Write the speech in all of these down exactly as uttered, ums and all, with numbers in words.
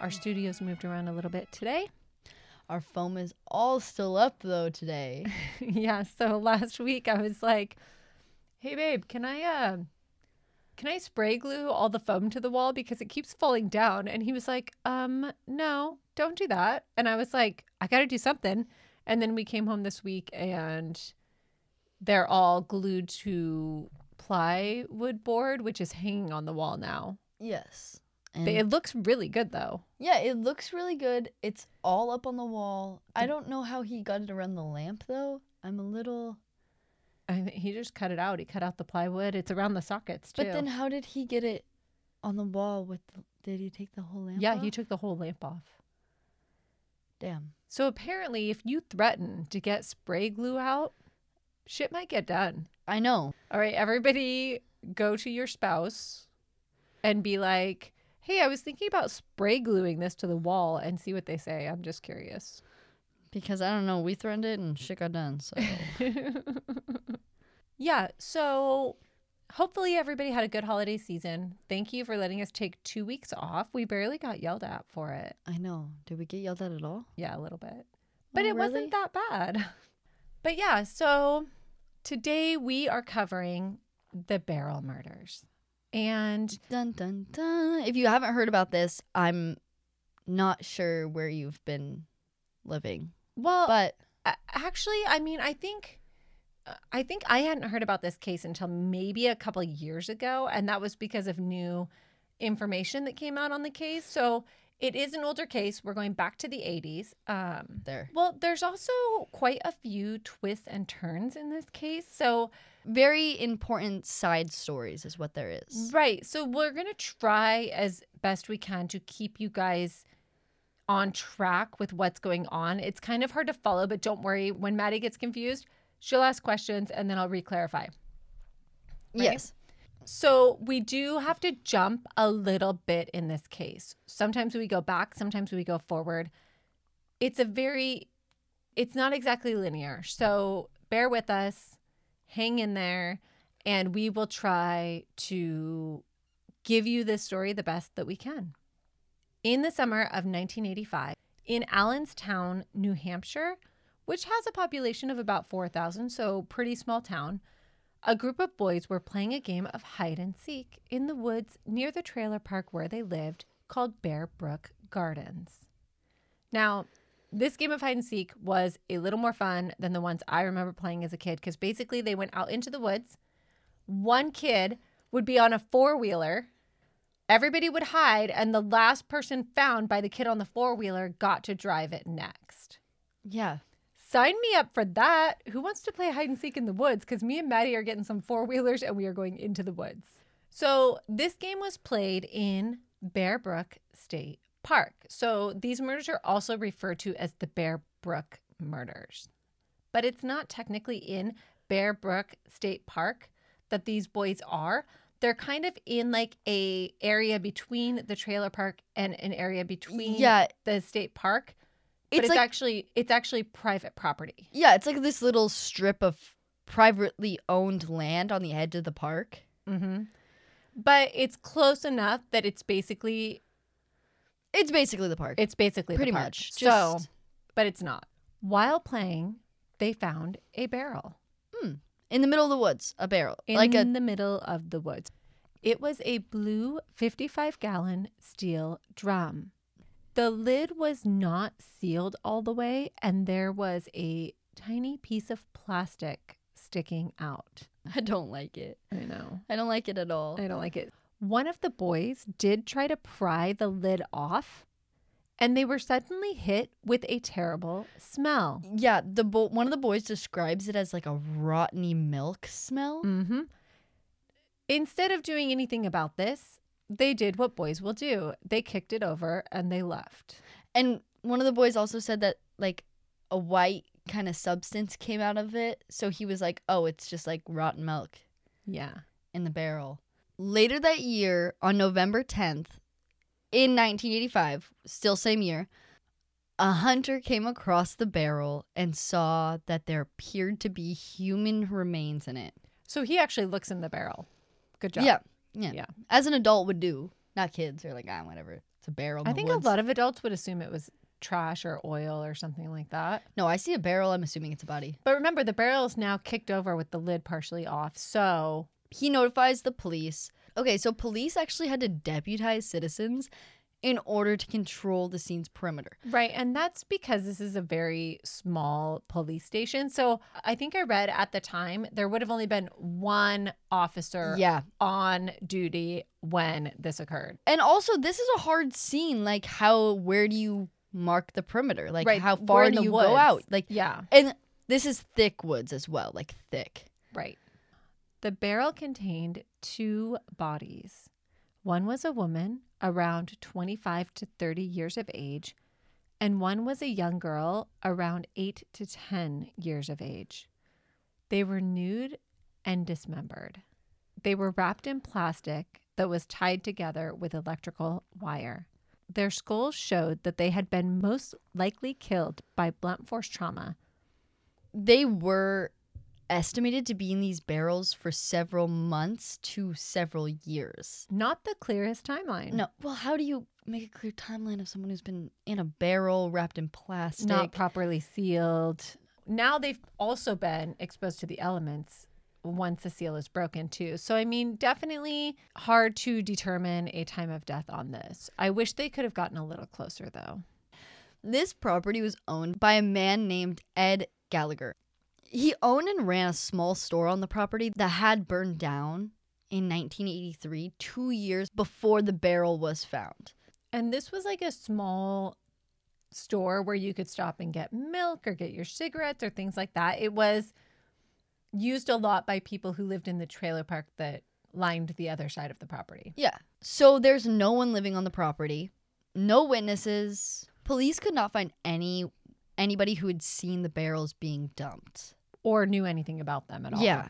Our studio's moved around a little bit today. Our foam is all still up, though, today. Yeah, so last week I was like, hey, babe, can I uh, can I spray glue all the foam to the wall because it keeps falling down? And he was like, um, no, don't do that. And I was like, I got to do something. And then we came home this week and they're all glued to plywood board, which is hanging on the wall now. Yes. And it looks really good, though. Yeah, it looks really good. It's all up on the wall. I don't know how he got it around the lamp, though. I'm a little... I think he just cut it out. He cut out the plywood. It's around the sockets, too. But then how did he get it on the wall with... The... Did he take the whole lamp yeah, off? Yeah, he took the whole lamp off. Damn. So apparently, if you threaten to get spray glue out, shit might get done. I know. All right, everybody go to your spouse and be like... Hey, I was thinking about spray gluing this to the wall and see what they say. I'm just curious. Because, I don't know, we threatened it and shit got done, so. Yeah, so hopefully everybody had a good holiday season. Thank you for letting us take two weeks off. We barely got yelled at for it. I know. Did we get yelled at at all? Yeah, a little bit. But oh, it really? Wasn't that bad. But yeah, so today we are covering the Barrel Murders. And dun, dun, dun. If you haven't heard about this, I'm not sure where you've been living. Well, but actually, I mean, I think I think I hadn't heard about this case until maybe a couple of years ago. And that was because of new information that came out on the case. So it is an older case. We're going back to the eighties. Um, there. Well, there's also quite a few twists and turns in this case. So very important side stories is what there is. Right. So we're going to try as best we can to keep you guys on track with what's going on. It's kind of hard to follow, but don't worry. When Maddie gets confused, she'll ask questions and then I'll re-clarify. Right? Yes. So we do have to jump a little bit in this case. Sometimes we go back. Sometimes we go forward. It's a very, it's not exactly linear. So bear with us. Hang in there, and we will try to give you this story the best that we can. In the summer of nineteen eighty-five, in Allenstown, New Hampshire, which has a population of about four thousand, so pretty small town, a group of boys were playing a game of hide and seek in the woods near the trailer park where they lived called Bear Brook Gardens. Now, this game of hide and seek was a little more fun than the ones I remember playing as a kid because basically they went out into the woods. One kid would be on a four-wheeler. Everybody would hide, and the last person found by the kid on the four-wheeler got to drive it next. Yeah. Sign me up for that. Who wants to play hide and seek in the woods? Because me and Maddie are getting some four-wheelers, and we are going into the woods. So this game was played in Bear Brook State Park. So these murders are also referred to as the Bear Brook murders. But it's not technically in Bear Brook State Park that these boys are. They're kind of in like a area between the trailer park and an area between yeah. the state park. But it's, it's like, actually it's actually private property. Yeah, it's like this little strip of privately owned land on the edge of the park. Mm-hmm. But it's close enough that it's basically It's basically the park. It's basically Pretty the park. Pretty much. Just... So, but it's not. While playing, they found a barrel. Hmm. In the middle of the woods. A barrel. In like a... the middle of the woods. It was a blue fifty-five gallon steel drum. The lid was not sealed all the way, and there was a tiny piece of plastic sticking out. I don't like it. I know. I don't like it at all. I don't like it. One of the boys did try to pry the lid off, and they were suddenly hit with a terrible smell. Yeah, the bo- one of the boys describes it as like a rotteny milk smell. Mm-hmm. Instead of doing anything about this, they did what boys will do. They kicked it over, and they left. And one of the boys also said that like a white kind of substance came out of it, so he was like, oh, it's just like rotten milk. Yeah. In the barrel. Later that year, on November tenth, in nineteen eighty-five, still same year, a hunter came across the barrel and saw that there appeared to be human remains in it. So he actually looks in the barrel. Good job. Yeah. Yeah. yeah. As an adult would do. Not kids. They're like, ah, whatever. It's a barrel in I the think woods. A lot of adults would assume it was trash or oil or something like that. No, I see a barrel. I'm assuming it's a body. But remember, the barrel is now kicked over with the lid partially off, so... He notifies the police. Okay, so police actually had to deputize citizens in order to control the scene's perimeter. Right, and that's because this is a very small police station. So I think I read at the time there would have only been one officer yeah. on duty when this occurred. And also, this is a hard scene. Like, how, where do you mark the perimeter? Like, right. how far do you woods. go out? Like, yeah. And this is thick woods as well, like thick. Right. The barrel contained two bodies. One was a woman around twenty-five to thirty years of age, and one was a young girl around eight to ten years of age. They were nude and dismembered. They were wrapped in plastic that was tied together with electrical wire. Their skulls showed that they had been most likely killed by blunt force trauma. They were estimated to be in these barrels for several months to several years. Not the clearest timeline. No. Well, how do you make a clear timeline of someone who's been in a barrel wrapped in plastic? Not properly sealed. Now they've also been exposed to the elements once the seal is broken too. So, I mean, definitely hard to determine a time of death on this. I wish they could have gotten a little closer though. This property was owned by a man named Ed Gallagher. He owned and ran a small store on the property that had burned down in nineteen eighty-three, two years before the barrel was found. And this was like a small store where you could stop and get milk or get your cigarettes or things like that. It was used a lot by people who lived in the trailer park that lined the other side of the property. Yeah. So there's no one living on the property, no witnesses. Police could not find any anybody who had seen the barrels being dumped. Or knew anything about them at all. Yeah.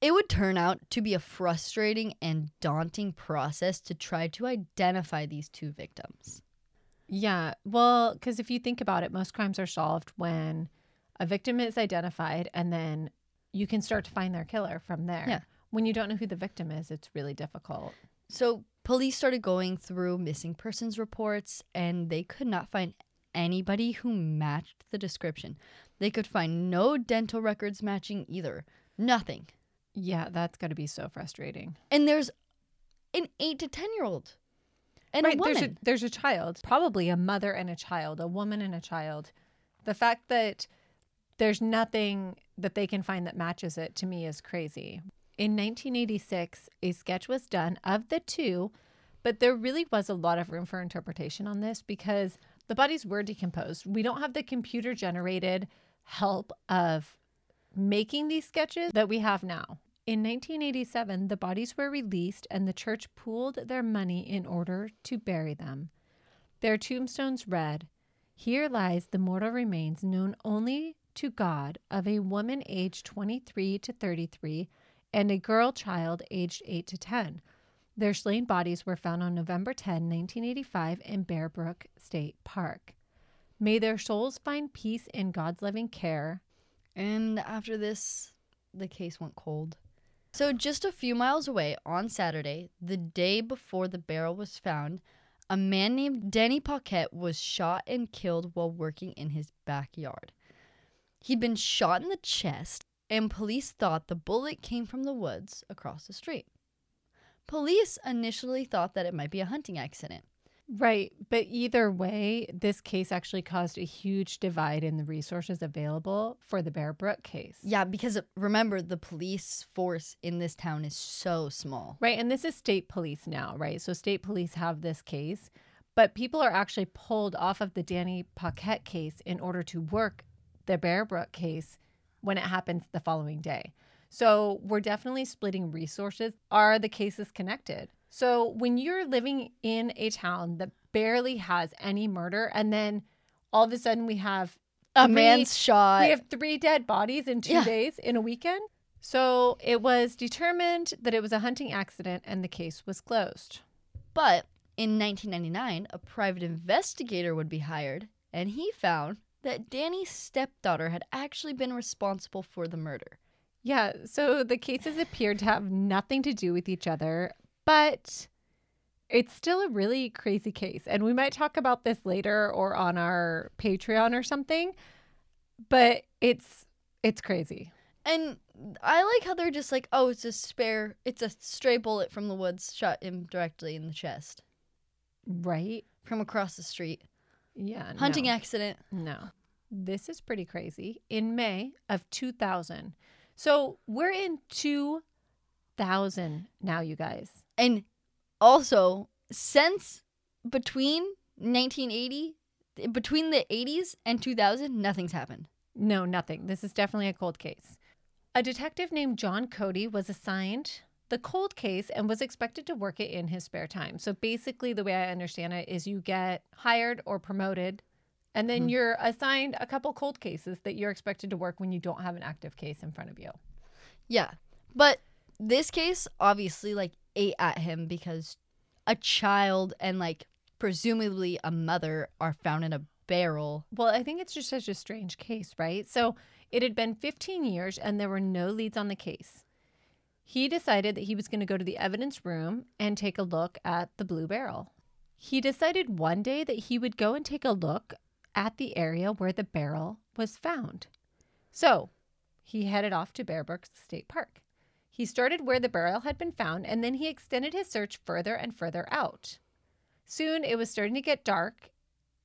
It would turn out to be a frustrating and daunting process to try to identify these two victims. Yeah. Well, because if you think about it, most crimes are solved when a victim is identified and then you can start to find their killer from there. Yeah. When you don't know who the victim is, it's really difficult. So police started going through missing persons reports and they could not find anybody who matched the description. They could find no dental records matching either. Nothing. Yeah, that's got to be so frustrating. And there's an eight to ten year old and right, a woman. There's a, there's a child, probably a mother and a child, a woman and a child. The fact that there's nothing that they can find that matches it to me is crazy. In nineteen eighty-six, a sketch was done of the two, but there really was a lot of room for interpretation on this because the bodies were decomposed. We don't have the computer-generated help of making these sketches that we have now. In nineteen eighty-seven, the bodies were released and the church pooled their money in order to bury them. Their tombstones read, "Here lies the mortal remains known only to God of a woman aged twenty-three to thirty-three and a girl child aged eight to ten. Their slain bodies were found on November tenth, nineteen eighty-five in Bear Brook State Park. May their souls find peace in God's loving care." And after this, the case went cold. So just a few miles away on Saturday, the day before the barrel was found, a man named Danny Paquette was shot and killed while working in his backyard. He'd been shot in the chest, and police thought the bullet came from the woods across the street. Police initially thought that it might be a hunting accident. Right. But either way, this case actually caused a huge divide in the resources available for the Bear Brook case. Yeah, because remember, the police force in this town is so small. Right. And this is state police now, right? So state police have this case. But people are actually pulled off of the Danny Paquette case in order to work the Bear Brook case when it happens the following day. So we're definitely splitting resources. Are the cases connected? So when you're living in a town that barely has any murder, and then all of a sudden we have a three, man's shot. We have three dead bodies in two yeah. days in a weekend. So it was determined that it was a hunting accident and the case was closed. But in nineteen ninety-nine, a private investigator would be hired, and he found that Danny's stepdaughter had actually been responsible for the murder. Yeah, so the cases appeared to have nothing to do with each other, but it's still a really crazy case. And we might talk about this later or on our Patreon or something, but it's it's crazy. And I like how they're just like, oh, it's a spare, it's a stray bullet from the woods, shot him directly in the chest. Right? From across the street. Yeah. Hunting no. accident. No. This is pretty crazy. In May of two thousand. So we're in two thousand now, you guys. And also, since between nineteen eighty, between the eighties and two thousand, nothing's happened. No, nothing. This is definitely a cold case. A detective named John Cody was assigned the cold case and was expected to work it in his spare time. So basically, the way I understand it is you get hired or promoted, and then mm-hmm. you're assigned a couple cold cases that you're expected to work when you don't have an active case in front of you. Yeah. But this case obviously, like, ate at him because a child and, like, presumably a mother are found in a barrel. Well, I think it's just such a strange case, right? So it had been fifteen years and there were no leads on the case. He decided that he was going to go to the evidence room and take a look at the blue barrel. He decided one day that he would go and take a look at the area where the barrel was found. So he headed off to Bear Brook State Park. He started where the barrel had been found, and then he extended his search further and further out. Soon it was starting to get dark,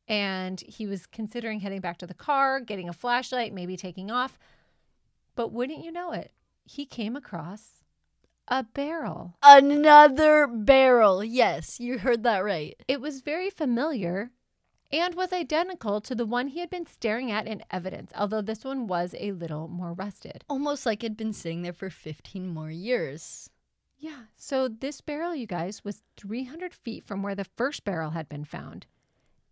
and he was considering heading back to the car, getting a flashlight, maybe taking off. But wouldn't you know it, he came across a barrel. Another barrel. Yes, you heard that right. It was very familiar and was identical to the one he had been staring at in evidence, although this one was a little more rusted. Almost like it'd been sitting there for fifteen more years. Yeah. So this barrel, you guys, was three hundred feet from where the first barrel had been found.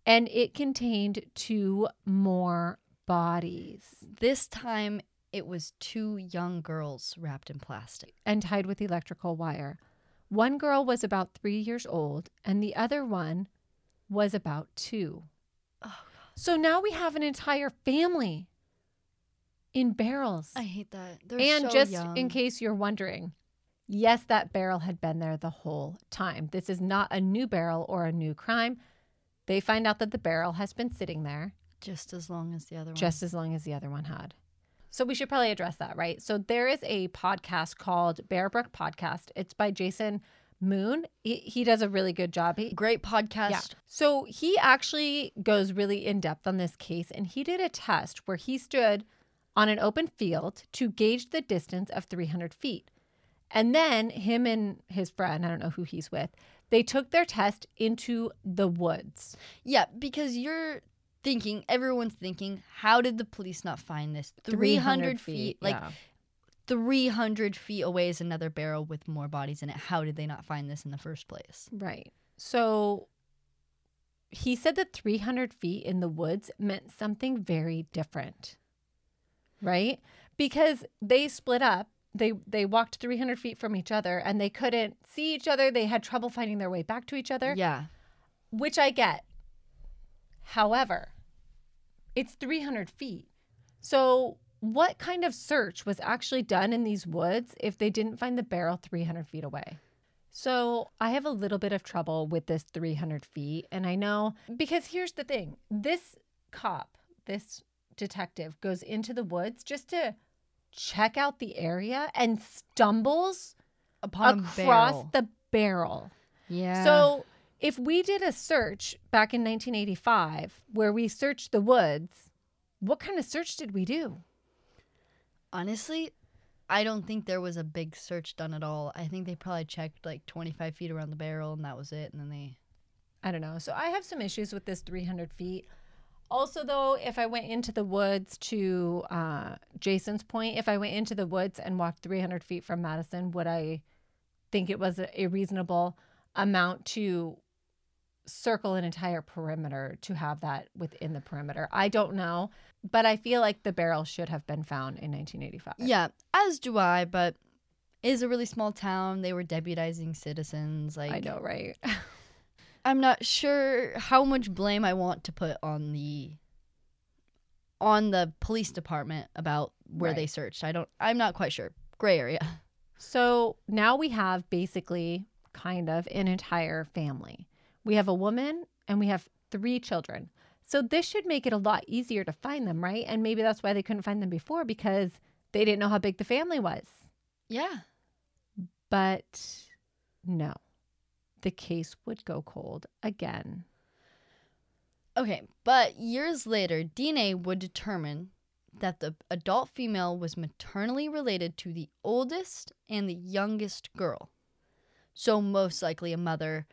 And it contained two more bodies. This time, it was two young girls wrapped in plastic and tied with electrical wire. One girl was about three years old, and the other one was about two. Oh, God. So now we have an entire family in barrels. I hate that. They're and so just young. In case you're wondering, yes, that barrel had been there the whole time. This is not a new barrel or a new crime. They find out that the barrel has been sitting there. Just as long as the other one. Just as long as the other one had. So we should probably address that, right? So there is a podcast called Bear Brook Podcast. It's by Jason Moon. He, he does a really good job. He, Great podcast. Yeah. So he actually goes really in depth on this case. And he did a test where he stood on an open field to gauge the distance of three hundred feet. And then him and his friend, I don't know who he's with, they took their test into the woods. Yeah, because you're thinking, everyone's thinking, how did the police not find this? three hundred, three hundred feet. feet. Like, yeah. three hundred feet away is another barrel with more bodies in it. How did they not find this in the first place? Right. So he said that three hundred feet in the woods meant something very different, right? Because they split up. They they walked three hundred feet from each other, and they couldn't see each other. They had trouble finding their way back to each other. Yeah. Which I get. However, it's three hundred feet. So what kind of search was actually done in these woods if they didn't find the barrel three hundred feet away? So I have a little bit of trouble with this three hundred feet. And I know, because here's the thing. This cop, this detective, goes into the woods just to check out the area and stumbles upon across barrel. the barrel. Yeah. So if we did a search back in nineteen eighty-five where we searched the woods, what kind of search did we do? Honestly, I don't think there was a big search done at all. I think they probably checked like twenty-five feet around the barrel, and that was it. And then they, I don't know. So I have some issues with this three hundred feet. Also, though, if I went into the woods to uh, Jason's point, if I went into the woods and walked three hundred feet from Madison, would I think it was a, a reasonable amount to circle an entire perimeter to have that within the perimeter? I don't know, but I feel like the barrel should have been found in nineteen eighty-five. Yeah, as do I, but it is a really small town. They were deputizing citizens. Like, I know, right? I'm not sure how much blame I want to put on the on the police department about where right. they searched. I don't I'm not quite sure. Gray area. So now we have basically kind of an entire family. We have a woman and we have three children. So this should make it a lot easier to find them, right? And maybe that's why they couldn't find them before, because they didn't know how big the family was. Yeah. But no, the case would go cold again. Okay, but years later, D N A would determine that the adult female was maternally related to the oldest and the youngest girl. So most likely a mother.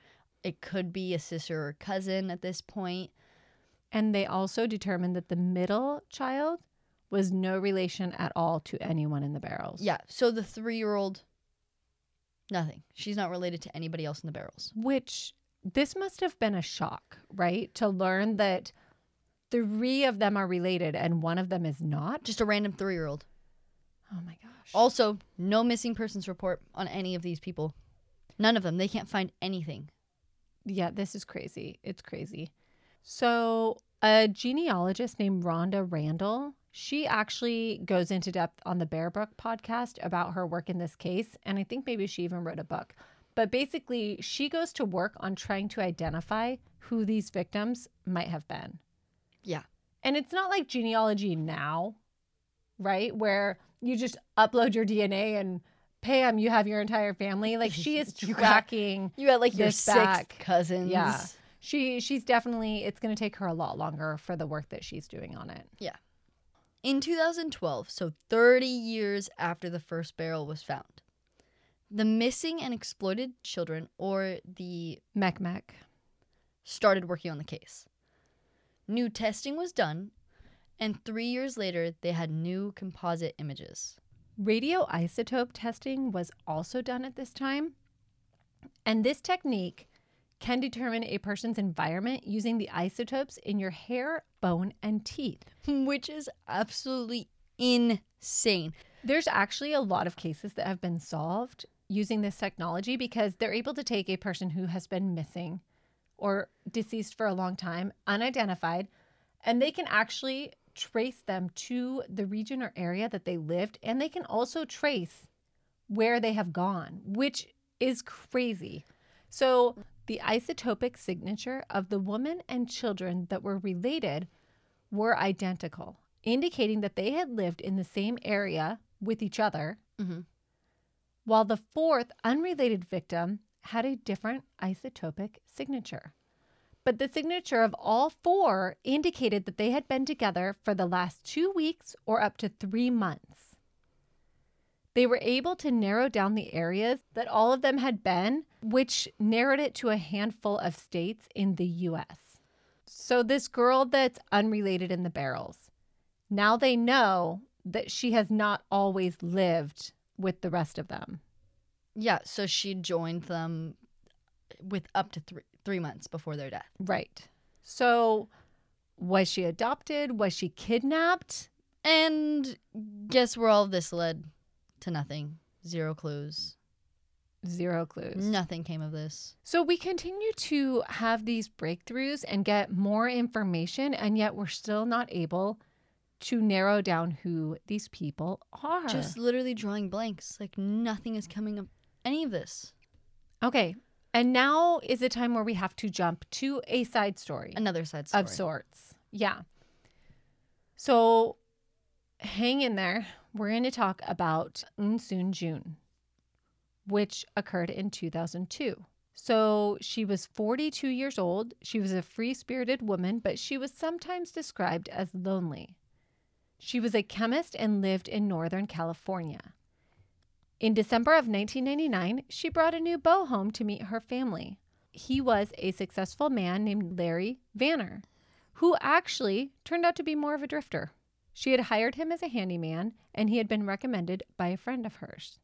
It could be a sister or cousin at this point. And they also determined that the middle child was no relation at all to anyone in the barrels. Yeah, so the three-year-old, nothing. She's not related to anybody else in the barrels. Which, this must have been a shock, right? To learn that three of them are related and one of them is not. Just a random three-year-old. Oh my gosh. Also, no missing persons report on any of these people. None of them. They can't find anything. Yeah, this is crazy. It's crazy. So a genealogist named Rhonda Randall, she actually goes into depth on the Bear Brook podcast about her work in this case. And I think maybe she even wrote a book. But basically, she goes to work on trying to identify who these victims might have been. Yeah. And it's not like genealogy now, right? Where you just upload your D N A and Pam, you have your entire family. Like, she is tracking. You had like your six cousins. Yeah. She she's definitely, it's going to take her a lot longer for the work that she's doing on it. Yeah. In two thousand twelve, so thirty years after the first barrel was found, the Missing and Exploited Children, or the M E C M E C, started working on the case. New testing was done, and three years later, they had new composite images. Radioisotope testing was also done at this time, and this technique can determine a person's environment using the isotopes in your hair, bone, and teeth. Which is absolutely insane. There's actually a lot of cases that have been solved using this technology because they're able to take a person who has been missing or deceased for a long time, unidentified, and they can actually trace them to the region or area that they lived, and they can also trace where they have gone, which is crazy. So the isotopic signature of the woman and children that were related were identical, indicating that they had lived in the same area with each other, mm-hmm. while the fourth unrelated victim had a different isotopic signature. But the signature of all four indicated that they had been together for the last two weeks or up to three months. They were able to narrow down the areas that all of them had been, which narrowed it to a handful of states in the U S. So this girl that's unrelated in the barrels, now they know that she has not always lived with the rest of them. Yeah, so she joined them with up to three three months before their death. Right. So was she adopted? Was she kidnapped? And guess where all of this led? To nothing. Zero clues. Zero clues. Nothing came of this. So we continue to have these breakthroughs and get more information, and yet we're still not able to narrow down who these people are. Just literally drawing blanks. Like, nothing is coming of any of this. Okay. And now is a time where we have to jump to a side story. Another side story. Of sorts. Yeah. So hang in there. We're going to talk about Eun-Soon Jun, which occurred in two thousand two. So she was forty-two years old. She was a free-spirited woman, but she was sometimes described as lonely. She was a chemist and lived in Northern California. In December of nineteen ninety-nine, she brought a new beau home to meet her family. He was a successful man named Larry Vanner, who actually turned out to be more of a drifter. She had hired him as a handyman, and he had been recommended by a friend of hers.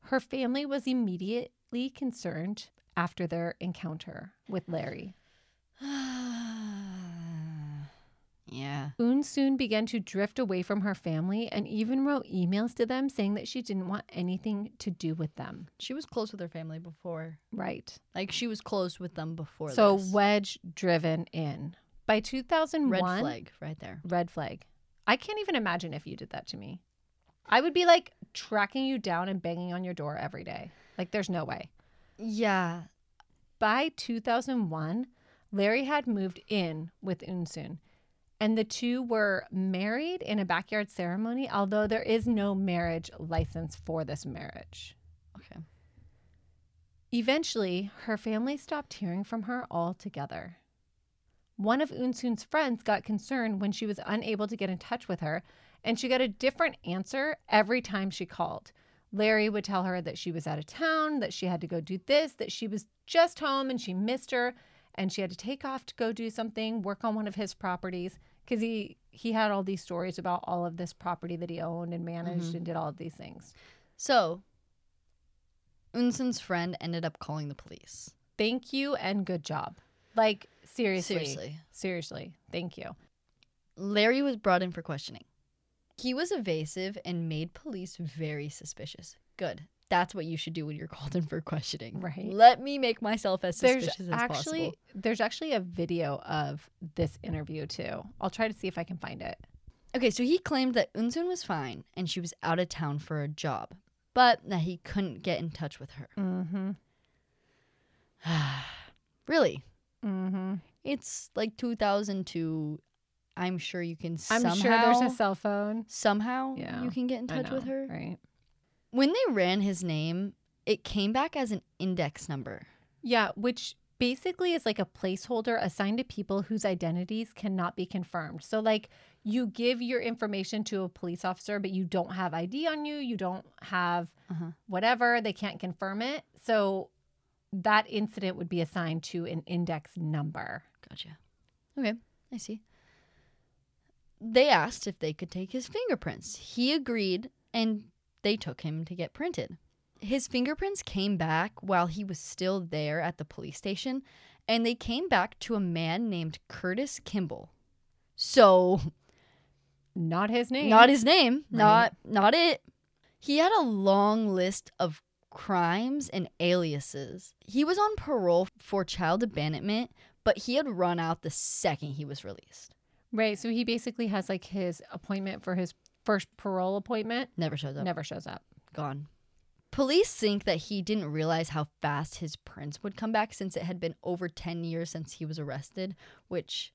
Her family was immediately concerned after their encounter with Larry. Yeah. Eun-Soon began to drift away from her family and even wrote emails to them saying that she didn't want anything to do with them. She was close with her family before. Right. Like, she was close with them before so this. So wedge driven in. By two thousand one. Red flag right there. Red flag. I can't even imagine if you did that to me. I would be like tracking you down and banging on your door every day. Like, there's no way. Yeah. By two thousand one, Larry had moved in with Eun-Soon, and the two were married in a backyard ceremony, although there is no marriage license for this marriage. Okay. Eventually, her family stopped hearing from her altogether. One of Eun-Soon's friends got concerned when she was unable to get in touch with her, and she got a different answer every time she called. Larry would tell her that she was out of town, that she had to go do this, that she was just home and she missed her, and she had to take off to go do something, work on one of his properties, because he, he had all these stories about all of this property that he owned and managed mm-hmm. and did all of these things. So, Eun-Soon's friend ended up calling the police. Thank you and good job. Like, seriously. Seriously. Seriously. Thank you. Larry was brought in for questioning. He was evasive and made police very suspicious. Good. That's what you should do when you're called in for questioning. Right. Let me make myself as there's suspicious as actually, possible. There's actually a video of this interview, too. I'll try to see if I can find it. Okay, so he claimed that Eun-Soon was fine and she was out of town for a job, but that he couldn't get in touch with her. Mm-hmm. Really? Mm-hmm. It's like two thousand two... I'm sure you can somehow. I'm sure there's a cell phone. Somehow yeah, you can get in touch I know, with her. Right. When they ran his name, it came back as an index number. Yeah, which basically is like a placeholder assigned to people whose identities cannot be confirmed. So like you give your information to a police officer, but you don't have I D on you. You don't have uh-huh. whatever. They can't confirm it. So that incident would be assigned to an index number. Gotcha. Okay, I see. They asked if they could take his fingerprints. He agreed, and they took him to get printed. His fingerprints came back while he was still there at the police station, and they came back to a man named Curtis Kimball. So, not his name. Not his name. Right. Not not it. He had a long list of crimes and aliases. He was on parole for child abandonment, but he had run out the second he was released. Right, so he basically has, like, his appointment for his first parole appointment. Never shows up. Never shows up. Gone. Police think that he didn't realize how fast his prints would come back since it had been over ten years since he was arrested, which...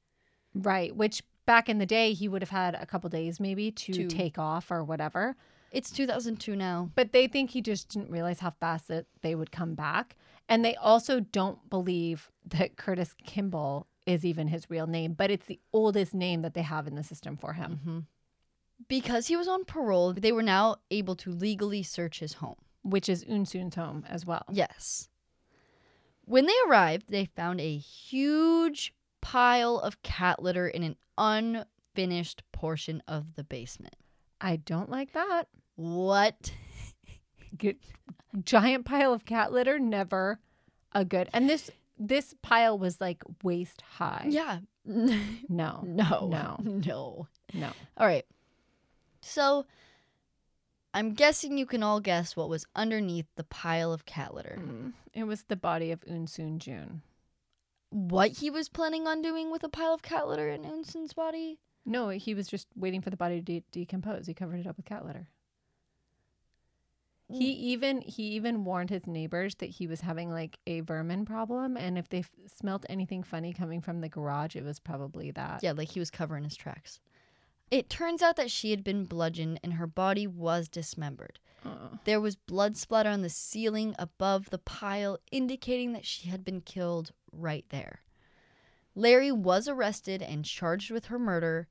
Right, which back in the day, he would have had a couple days maybe to, to take off or whatever. It's two thousand two now. But they think he just didn't realize how fast that they would come back. And they also don't believe that Curtis Kimball... is even his real name, but it's the oldest name that they have in the system for him. Mm-hmm. Because he was on parole, they were now able to legally search his home. Which is Eun-Soon's home as well. Yes. When they arrived, they found a huge pile of cat litter in an unfinished portion of the basement. I don't like that. What? Good. Giant pile of cat litter, never a good... And this... This pile was like waist high. Yeah. No. No. No. No. No. All right. So I'm guessing you can all guess what was underneath the pile of cat litter. Mm. It was the body of Eun-Soon Jun. What he was planning on doing with a pile of cat litter in Eun-Soon's body? No, he was just waiting for the body to de- decompose. He covered it up with cat litter. He even he even warned his neighbors that he was having like a vermin problem, and if they f- smelled anything funny coming from the garage, it was probably that. Yeah, like he was covering his tracks. It turns out that she had been bludgeoned and her body was dismembered. Oh. There was blood splatter on the ceiling above the pile, indicating that she had been killed right there. Larry was arrested and charged with her murder.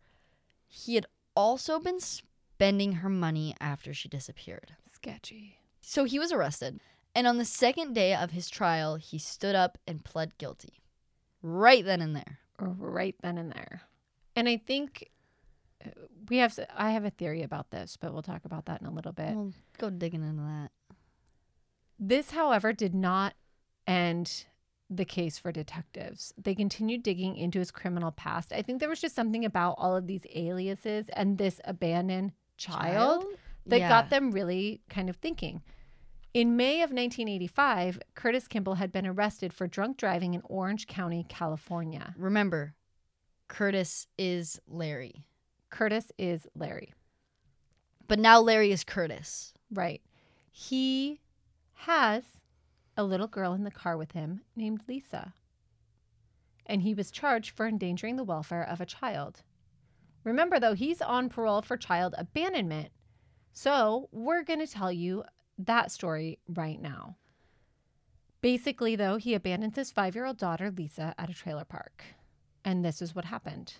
He had also been spending her money after she disappeared. Sketchy. So he was arrested, and on the second day of his trial, he stood up and pled guilty. Right then and there. Right then and there. And I think we have, I have a theory about this, but we'll talk about that in a little bit. We'll go digging into that. This, however, did not end the case for detectives. They continued digging into his criminal past. I think there was just something about all of these aliases and this abandoned child. child? That yeah. got them really kind of thinking. In May of nineteen eighty-five, Curtis Kimball had been arrested for drunk driving in Orange County, California. Remember, Curtis is Larry. Curtis is Larry. But now Larry is Curtis. Right. He has a little girl in the car with him named Lisa, and he was charged for endangering the welfare of a child. Remember, though, he's on parole for child abandonment. So we're going to tell you that story right now. Basically, though, he abandons his five-year-old daughter, Lisa, at a trailer park. And this is what happened.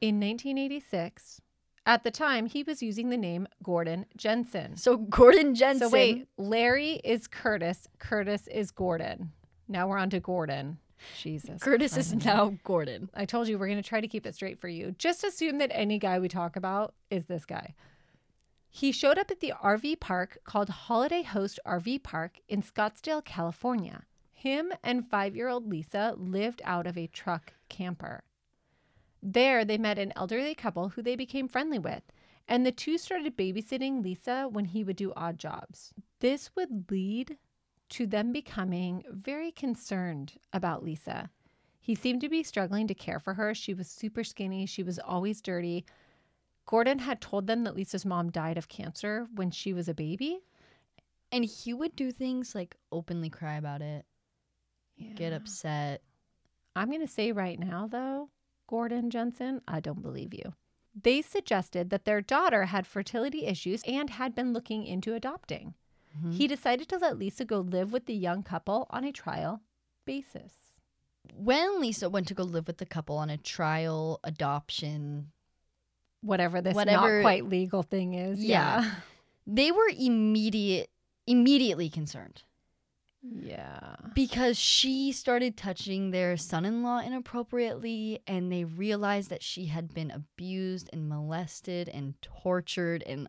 In nineteen eighty-six, at the time, he was using the name Gordon Jensen. So Gordon Jensen. So wait, Larry is Curtis. Curtis is Gordon. Now we're on to Gordon. Jesus. Curtis is now Gordon. I told you we're going to try to keep it straight for you. Just assume that any guy we talk about is this guy. He showed up at the R V park called Holiday Host R V Park in Scottsdale, California. Him and five-year-old Lisa lived out of a truck camper. There, they met an elderly couple who they became friendly with, and the two started babysitting Lisa when he would do odd jobs. This would lead to them becoming very concerned about Lisa. He seemed to be struggling to care for her. She was super skinny. She was always dirty. Gordon had told them that Lisa's mom died of cancer when she was a baby. And he would do things like openly cry about it, yeah. get upset. I'm going to say right now, though, Gordon Jensen, I don't believe you. They suggested that their daughter had fertility issues and had been looking into adopting. He decided to let Lisa go live with the young couple on a trial basis. When Lisa went to go live with the couple on a trial adoption, whatever this whatever, not quite legal thing is. Yeah. yeah. They were immediate, immediately concerned. Yeah. Because she started touching their son-in-law inappropriately, and they realized that she had been abused and molested and tortured and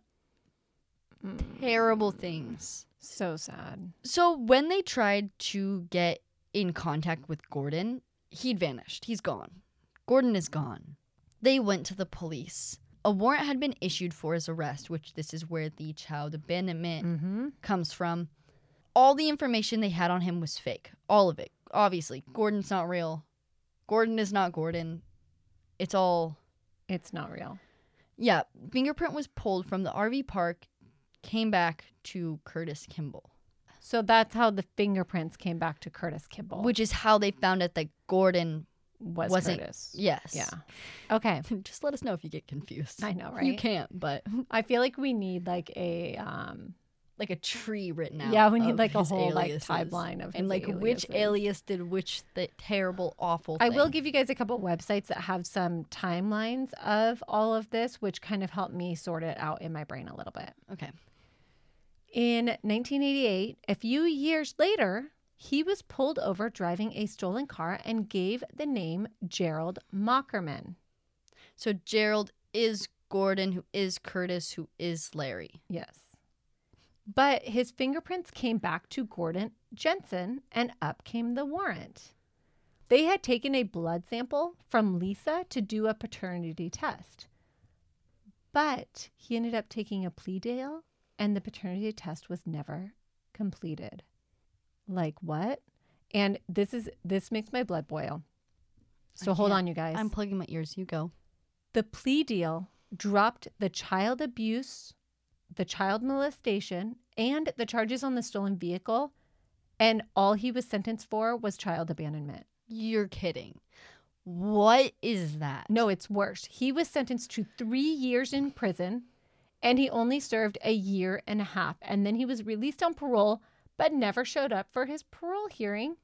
terrible things. So sad. So when they tried to get in contact with Gordon, he'd vanished. He's gone. Gordon is gone. They went to the police. A warrant had been issued for his arrest, which this is where the child abandonment mm-hmm. comes from. All the information they had on him was fake. All of it. Obviously, Gordon's not real. Gordon is not Gordon. It's all... It's not real. Yeah. Fingerprint was pulled from the R V park, came back to Curtis Kimball. So that's how the fingerprints came back to Curtis Kimball. Which is how they found out that Gordon was wasn't. Curtis. Yes. Yeah. Okay. Just let us know if you get confused. I know, right? You can't, but I feel like we need like a um like a tree written out. Yeah, we need like a whole aliases. like timeline of and like aliases. Which alias did which the terrible, awful thing. I will give you guys a couple websites that have some timelines of all of this, which kind of helped me sort it out in my brain a little bit. Okay. In nineteen eighty-eight, a few years later, he was pulled over driving a stolen car and gave the name Gerald Mockerman. So Gerald is Gordon, who is Curtis, who is Larry. Yes. But his fingerprints came back to Gordon Jensen, and up came the warrant. They had taken a blood sample from Lisa to do a paternity test. But he ended up taking a plea deal, and the paternity test was never completed. Like what? And this is this makes my blood boil. So hold on, you guys. I'm plugging my ears. You go. The plea deal dropped the child abuse, the child molestation, and the charges on the stolen vehicle. And all he was sentenced for was child abandonment. You're kidding. What is that? No, it's worse. He was sentenced to three years in prison. And he only served a year and a half. And then he was released on parole, but never showed up for his parole hearing.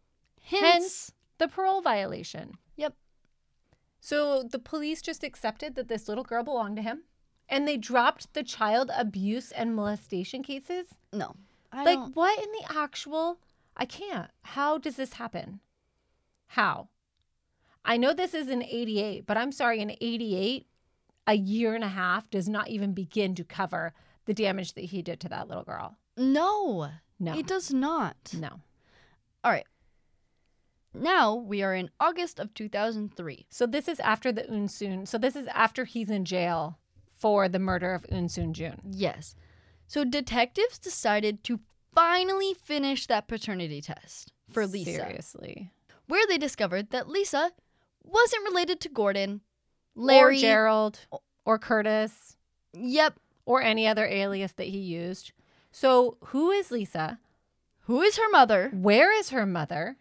Hence, Hence the parole violation. Yep. So the police just accepted that this little girl belonged to him. And they dropped the child abuse and molestation cases? No. I like, don't... what in the actual? I can't. How does this happen? How? I know this is in eighty-eight, but I'm sorry, in eighty-eight... a year and a half does not even begin to cover the damage that he did to that little girl. No. No. It does not. No. All right. Now we are in August of two thousand three. So this is after the Eun-Soon. So this is after he's in jail for the murder of Eun-Soon Jun. Yes. So detectives decided to finally finish that paternity test for Lisa. Seriously. Where they discovered that Lisa wasn't related to Gordon, Larry, or Gerald, or Curtis. Yep. Or any other alias that he used. So who is Lisa? Who is her mother? Where is her mother?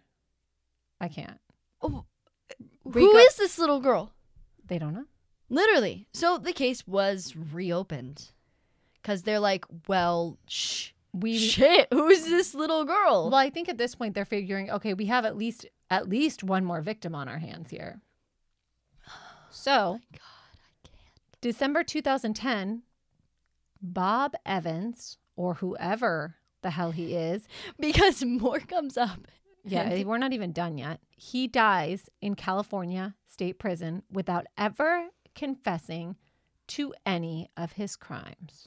I can't. Oh, who is this little girl? They don't know. Literally. So the case was reopened because they're like, well, shh. We, Shit, who's this little girl? Well, I think at this point they're figuring, okay, we have at least at least one more victim on our hands here. So, oh my God, I can't. December two thousand ten, Bob Evans, or whoever the hell he is. Because more comes up. Yeah, we're not even done yet. He dies in California State Prison without ever confessing to any of his crimes.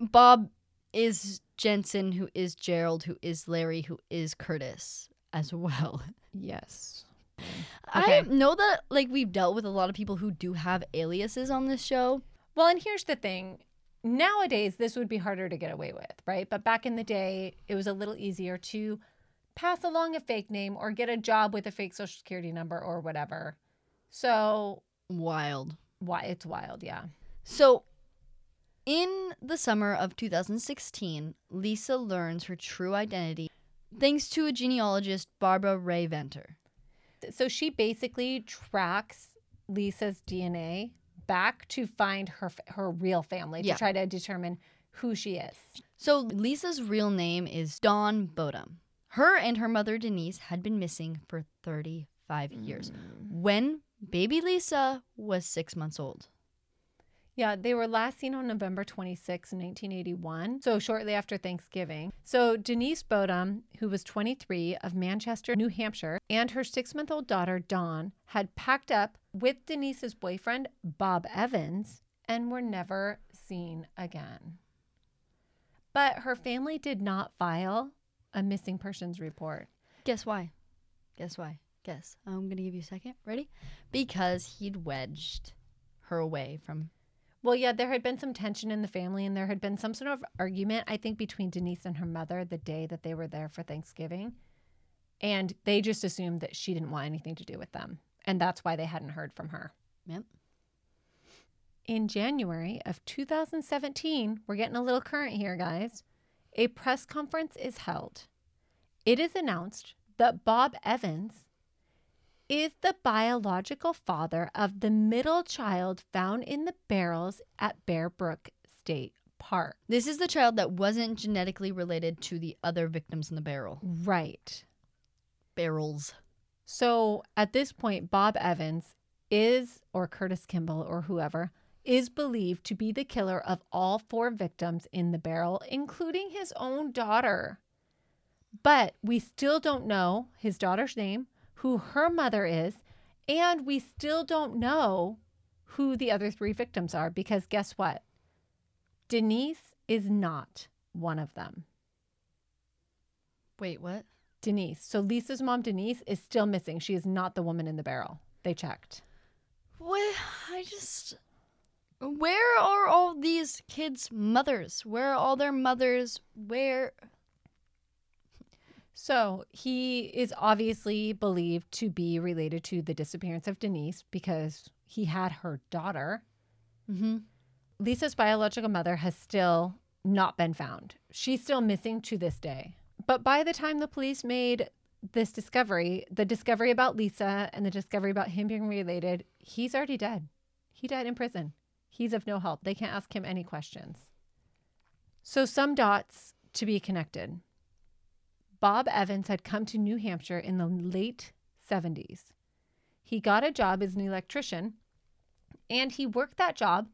Bob is Jensen, who is Gerald, who is Larry, who is Curtis as well. Yes. Okay. I know that, like, we've dealt with a lot of people who do have aliases on this show. Well, and here's the thing. Nowadays, this would be harder to get away with, right? But back in the day, it was a little easier to pass along a fake name or get a job with a fake social security number or whatever. So. Wild. Why, it's wild, yeah. So. In the summer of two thousand sixteen, Lisa learns her true identity thanks to a genealogist, Barbara Rae-Venter. So she basically tracks Lisa's D N A back to find her her real family, yeah, to try to determine who she is. So Lisa's real name is Dawn Bodum. Her and her mother, Denise, had been missing for thirty-five years mm. when baby Lisa was six months old. Yeah, they were last seen on November twenty-sixth, nineteen eighty-one, so shortly after Thanksgiving. So Denise Beaudin, who was twenty-three, of Manchester, New Hampshire, and her six-month-old daughter, Dawn, had packed up with Denise's boyfriend, Bob Evans, and were never seen again. But her family did not file a missing persons report. Guess why? Guess why? Guess. I'm going to give you a second. Ready? Because he'd wedged her away from... Well, yeah, there had been some tension in the family, and there had been some sort of argument, I think, between Denise and her mother the day that they were there for Thanksgiving. And they just assumed that she didn't want anything to do with them. And that's why they hadn't heard from her. Yep. In January of two thousand seventeen, we're getting a little current here, guys, a press conference is held. It is announced that Bob Evans is the biological father of the middle child found in the barrels at Bear Brook State Park. This is the child that wasn't genetically related to the other victims in the barrel. Right. Barrels. So at this point, Bob Evans is, or Curtis Kimball or whoever, is believed to be the killer of all four victims in the barrel, including his own daughter. But we still don't know his daughter's name, who her mother is, and we still don't know who the other three victims are, because guess what? Denise is not one of them. Wait, what? Denise. So Lisa's mom, Denise, is still missing. She is not the woman in the barrel. They checked. Well, I just... Where are all these kids' mothers? Where are all their mothers? Where... So he is obviously believed to be related to the disappearance of Denise because he had her daughter. Mm-hmm. Lisa's biological mother has still not been found. She's still missing to this day. But by the time the police made this discovery, the discovery about Lisa and the discovery about him being related, he's already dead. He died in prison. He's of no help. They can't ask him any questions. So some dots to be connected. Bob Evans had come to New Hampshire in the late seventies. He got a job as an electrician, and he worked that job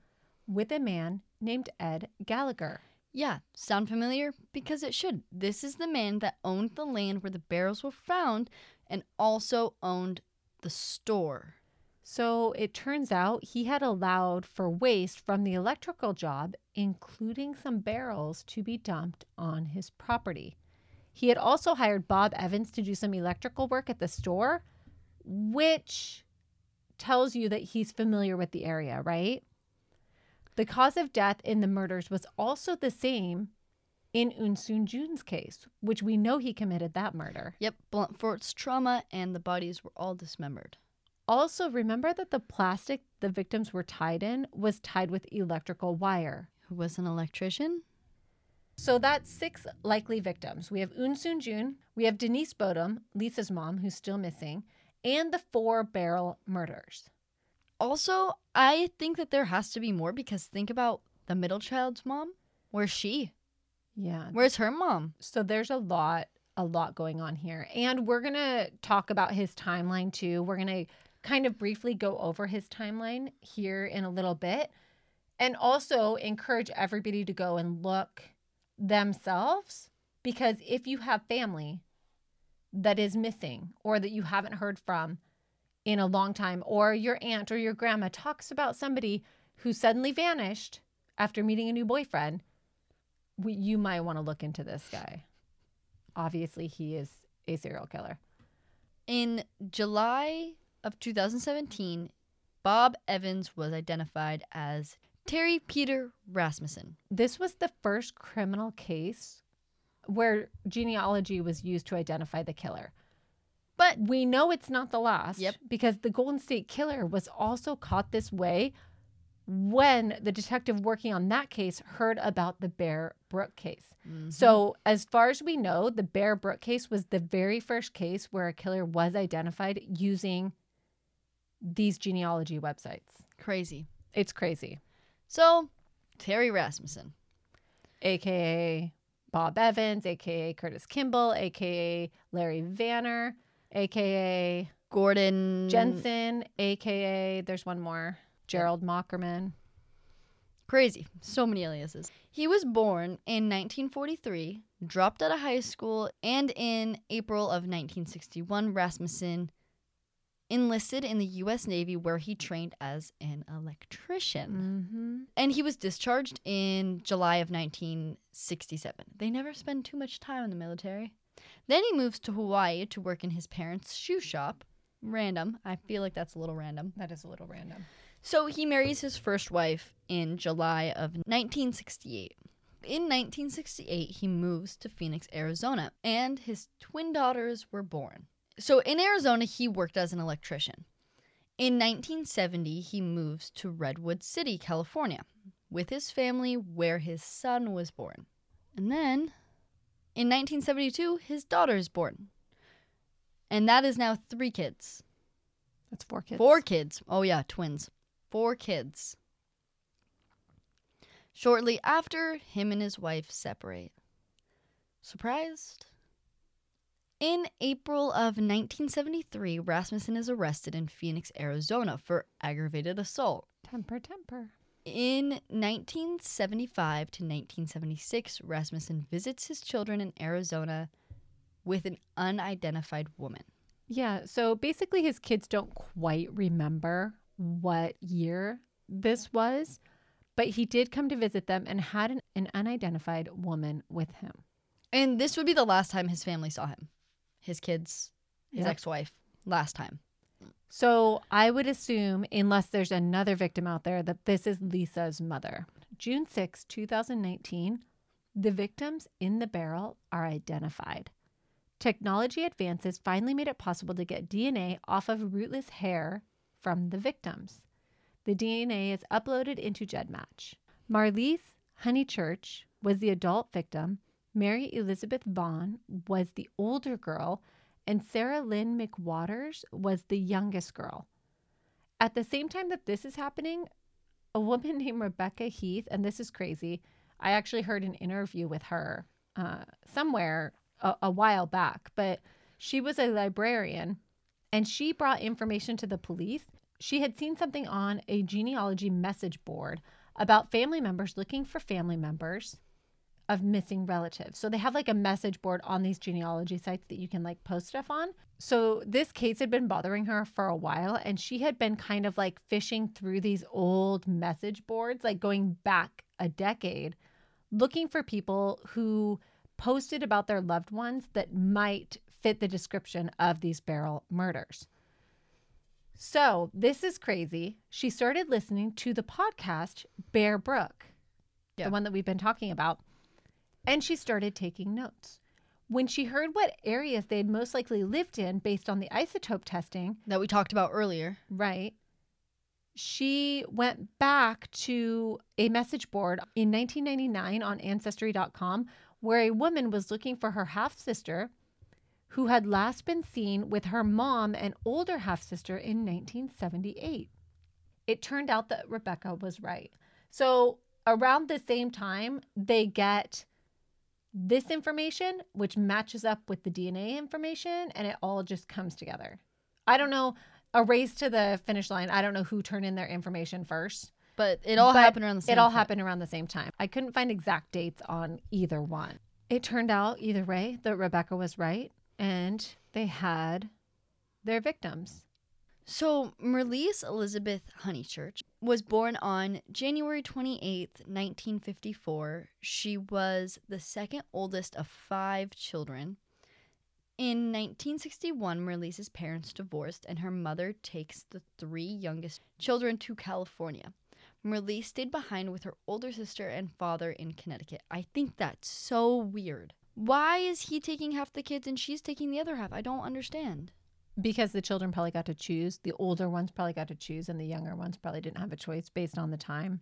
with a man named Ed Gallagher. Yeah, sound familiar? Because it should. This is the man that owned the land where the barrels were found and also owned the store. So it turns out he had allowed for waste from the electrical job, including some barrels, to be dumped on his property. He had also hired Bob Evans to do some electrical work at the store, which tells you that he's familiar with the area, right? The cause of death in the murders was also the same in Eun-Soon Jun's case, which we know he committed that murder. Yep, blunt force trauma, and the bodies were all dismembered. Also, remember that the plastic the victims were tied in was tied with electrical wire. Who was an electrician? So that's six likely victims. We have Eun-Soon Jun, we have Denise Beaudin, Lisa's mom, who's still missing, and the four barrel murders. Also, I think that there has to be more, because think about the middle child's mom. Where's she? Yeah. Where's her mom? So there's a lot, a lot going on here. And we're going to talk about his timeline too. We're going to kind of briefly go over his timeline here in a little bit, and also encourage everybody to go and look themselves, because if you have family that is missing or that you haven't heard from in a long time, or your aunt or your grandma talks about somebody who suddenly vanished after meeting a new boyfriend, we, you might want to look into this guy. Obviously, he is a serial killer. In July of two thousand seventeen, Bob Evans was identified as Terry Peter Rasmussen. This was the first criminal case where genealogy was used to identify the killer. But we know it's not the last, yep, because the Golden State Killer was also caught this way when the detective working on that case heard about the Bear Brook case. Mm-hmm. So as far as we know, the Bear Brook case was the very first case where a killer was identified using these genealogy websites. Crazy. It's crazy. So Terry Rasmussen, a k a. Bob Evans, a k a. Curtis Kimball, a k a. Larry Vanner, a k a. Gordon Jensen, a k a. there's one more, Gerald Mockerman. Crazy. So many aliases. He was born in nineteen forty-three, dropped out of high school, and in April of nineteen sixty-one, Rasmussen enlisted in the U S Navy, where he trained as an electrician. Mm-hmm. And he was discharged in July of nineteen sixty-seven. They never spend too much time in the military. Then he moves to Hawaii to work in his parents' shoe shop. Random. I feel like that's a little random. That is a little random. So he marries his first wife in July of nineteen sixty-eight. In nineteen sixty-eight, he moves to Phoenix, Arizona, and his twin daughters were born. So in Arizona, he worked as an electrician. In nineteen seventy, he moves to Redwood City, California, with his family, where his son was born. And then in nineteen seventy-two, his daughter is born. And that is now three kids. That's four kids. Four kids. Oh, yeah, twins. Four kids. Shortly after, him and his wife separate. Surprised? In April of nineteen seventy-three, Rasmussen is arrested in Phoenix, Arizona for aggravated assault. Temper, temper. In nineteen seventy-five to nineteen seventy-six, Rasmussen visits his children in Arizona with an unidentified woman. Yeah, so basically his kids don't quite remember what year this was, but he did come to visit them and had an, an unidentified woman with him. And this would be the last time his family saw him. His kids, his yep. ex-wife, last time. So I would assume, unless there's another victim out there, that this is Lisa's mother. June sixth, twenty nineteen, the victims in the barrel are identified. Technology advances finally made it possible to get D N A off of rootless hair from the victims. The D N A is uploaded into GEDmatch. Marlyse Honeychurch was the adult victim. Marie Elizabeth Vaughn was the older girl, and Sarah Lynn McWaters was the youngest girl. At the same time that this is happening, a woman named Rebecca Heath, and this is crazy, I actually heard an interview with her uh, somewhere a, a while back, but she was a librarian, and she brought information to the police. She had seen something on a genealogy message board about family members looking for family members of missing relatives. So they have like a message board on these genealogy sites that you can like post stuff on. So this case had been bothering her for a while, and she had been kind of like fishing through these old message boards, like going back a decade, looking for people who posted about their loved ones that might fit the description of these barrel murders. So this is crazy. She started listening to the podcast Bear Brook, yeah. the one that we've been talking about. And she started taking notes. When she heard what areas they had most likely lived in based on the isotope testing that we talked about earlier. Right. she went back to a message board in nineteen ninety-nine on Ancestry dot com where a woman was looking for her half-sister who had last been seen with her mom and older half-sister in nineteen seventy-eight. It turned out that Rebecca was right. So around the same time, they get this information, which matches up with the D N A information, and it all just comes together. I don't know, a race to the finish line. I don't know who turned in their information first. But it all but happened around the same time. It all time. happened around the same time. I couldn't find exact dates on either one. It turned out either way that Rebecca was right, and they had their victims. So Marlyse Elizabeth Honeychurch was born on January twenty-eighth, nineteen fifty-four. She was the second oldest of five children. In nineteen sixty-one, Marlyse's parents divorced, and her mother takes the three youngest children to California. Marlyse stayed behind with her older sister and father in Connecticut. I think that's so weird. Why is he taking half the kids and she's taking the other half? I don't understand. Because the children probably got to choose. The older ones probably got to choose, and the younger ones probably didn't have a choice based on the time.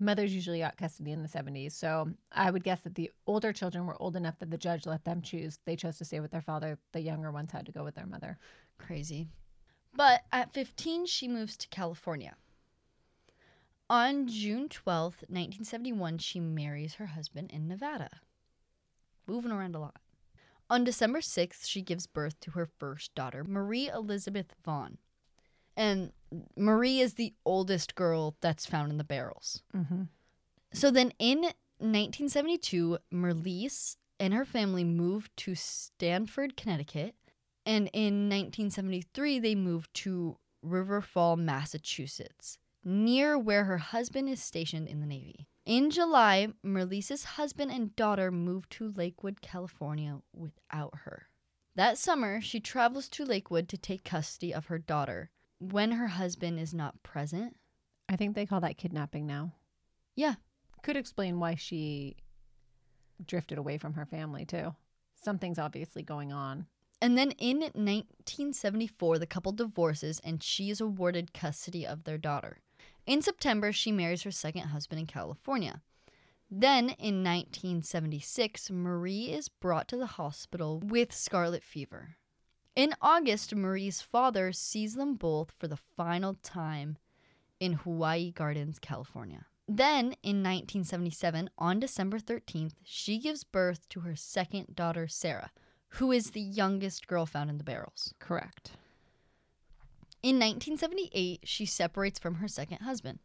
Mothers usually got custody in the seventies, so I would guess that the older children were old enough that the judge let them choose. They chose to stay with their father. The younger ones had to go with their mother. Crazy. But at fifteen, she moves to California. On June twelfth, nineteen seventy-one, she marries her husband in Nevada. Moving around a lot. On December sixth, she gives birth to her first daughter, Marie Elizabeth Vaughn. And Marie is the oldest girl that's found in the barrels. Mm-hmm. So then in nineteen seventy-two, Marlyse and her family moved to Stamford, Connecticut. And in nineteen seventy-three, they moved to River Falls, Massachusetts, near where her husband is stationed in the Navy. In July, Marlyse's husband and daughter moved to Lakewood, California without her. That summer, she travels to Lakewood to take custody of her daughter when her husband is not present. I think they call that kidnapping now. Yeah. Could explain why she drifted away from her family, too. Something's obviously going on. And then in nineteen seventy-four, the couple divorces and she is awarded custody of their daughter. In September, she marries her second husband in California. Then, in nineteen seventy-six, Marie is brought to the hospital with scarlet fever. In August, Marie's father sees them both for the final time in Hawaii Gardens, California. Then, in nineteen seventy-seven, on December thirteenth, she gives birth to her second daughter, Sarah, who is the youngest girl found in the barrels. Correct. In nineteen seventy-eight, she separates from her second husband.